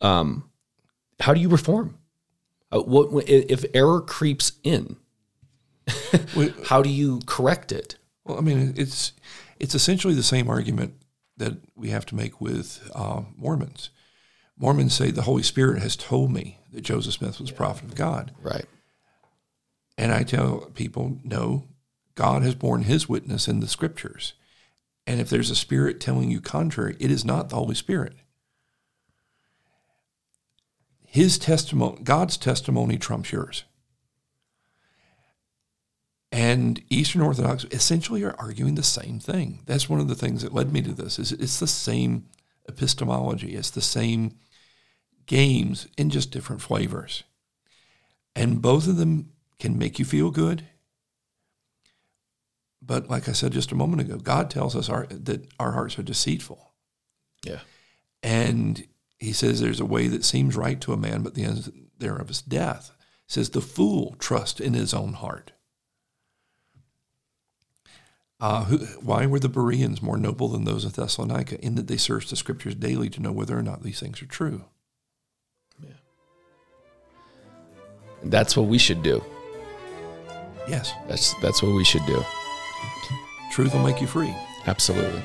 How do you reform? What if error creeps in? How do you correct it? Well, it's essentially the same argument that we have to make with Mormons. Mormons say the Holy Spirit has told me that Joseph Smith was a prophet of God. Right. And I tell people, no, God has borne his witness in the Scriptures. And if there's a spirit telling you contrary, it is not the Holy Spirit. His testimony, God's testimony trumps yours. And Eastern Orthodox essentially are arguing the same thing. That's one of the things that led me to this, is it's the same epistemology. It's the same games in just different flavors. And both of them can make you feel good. But like I said just a moment ago, God tells us that our hearts are deceitful. Yeah. And he says there's a way that seems right to a man, but the end thereof is death. He says the fool trusts in his own heart. Why were the Bereans more noble than those of Thessalonica, in that they searched the Scriptures daily to know whether or not these things are true? Yeah. And that's what we should do. Yes. That's what we should do. Truth will make you free. Absolutely.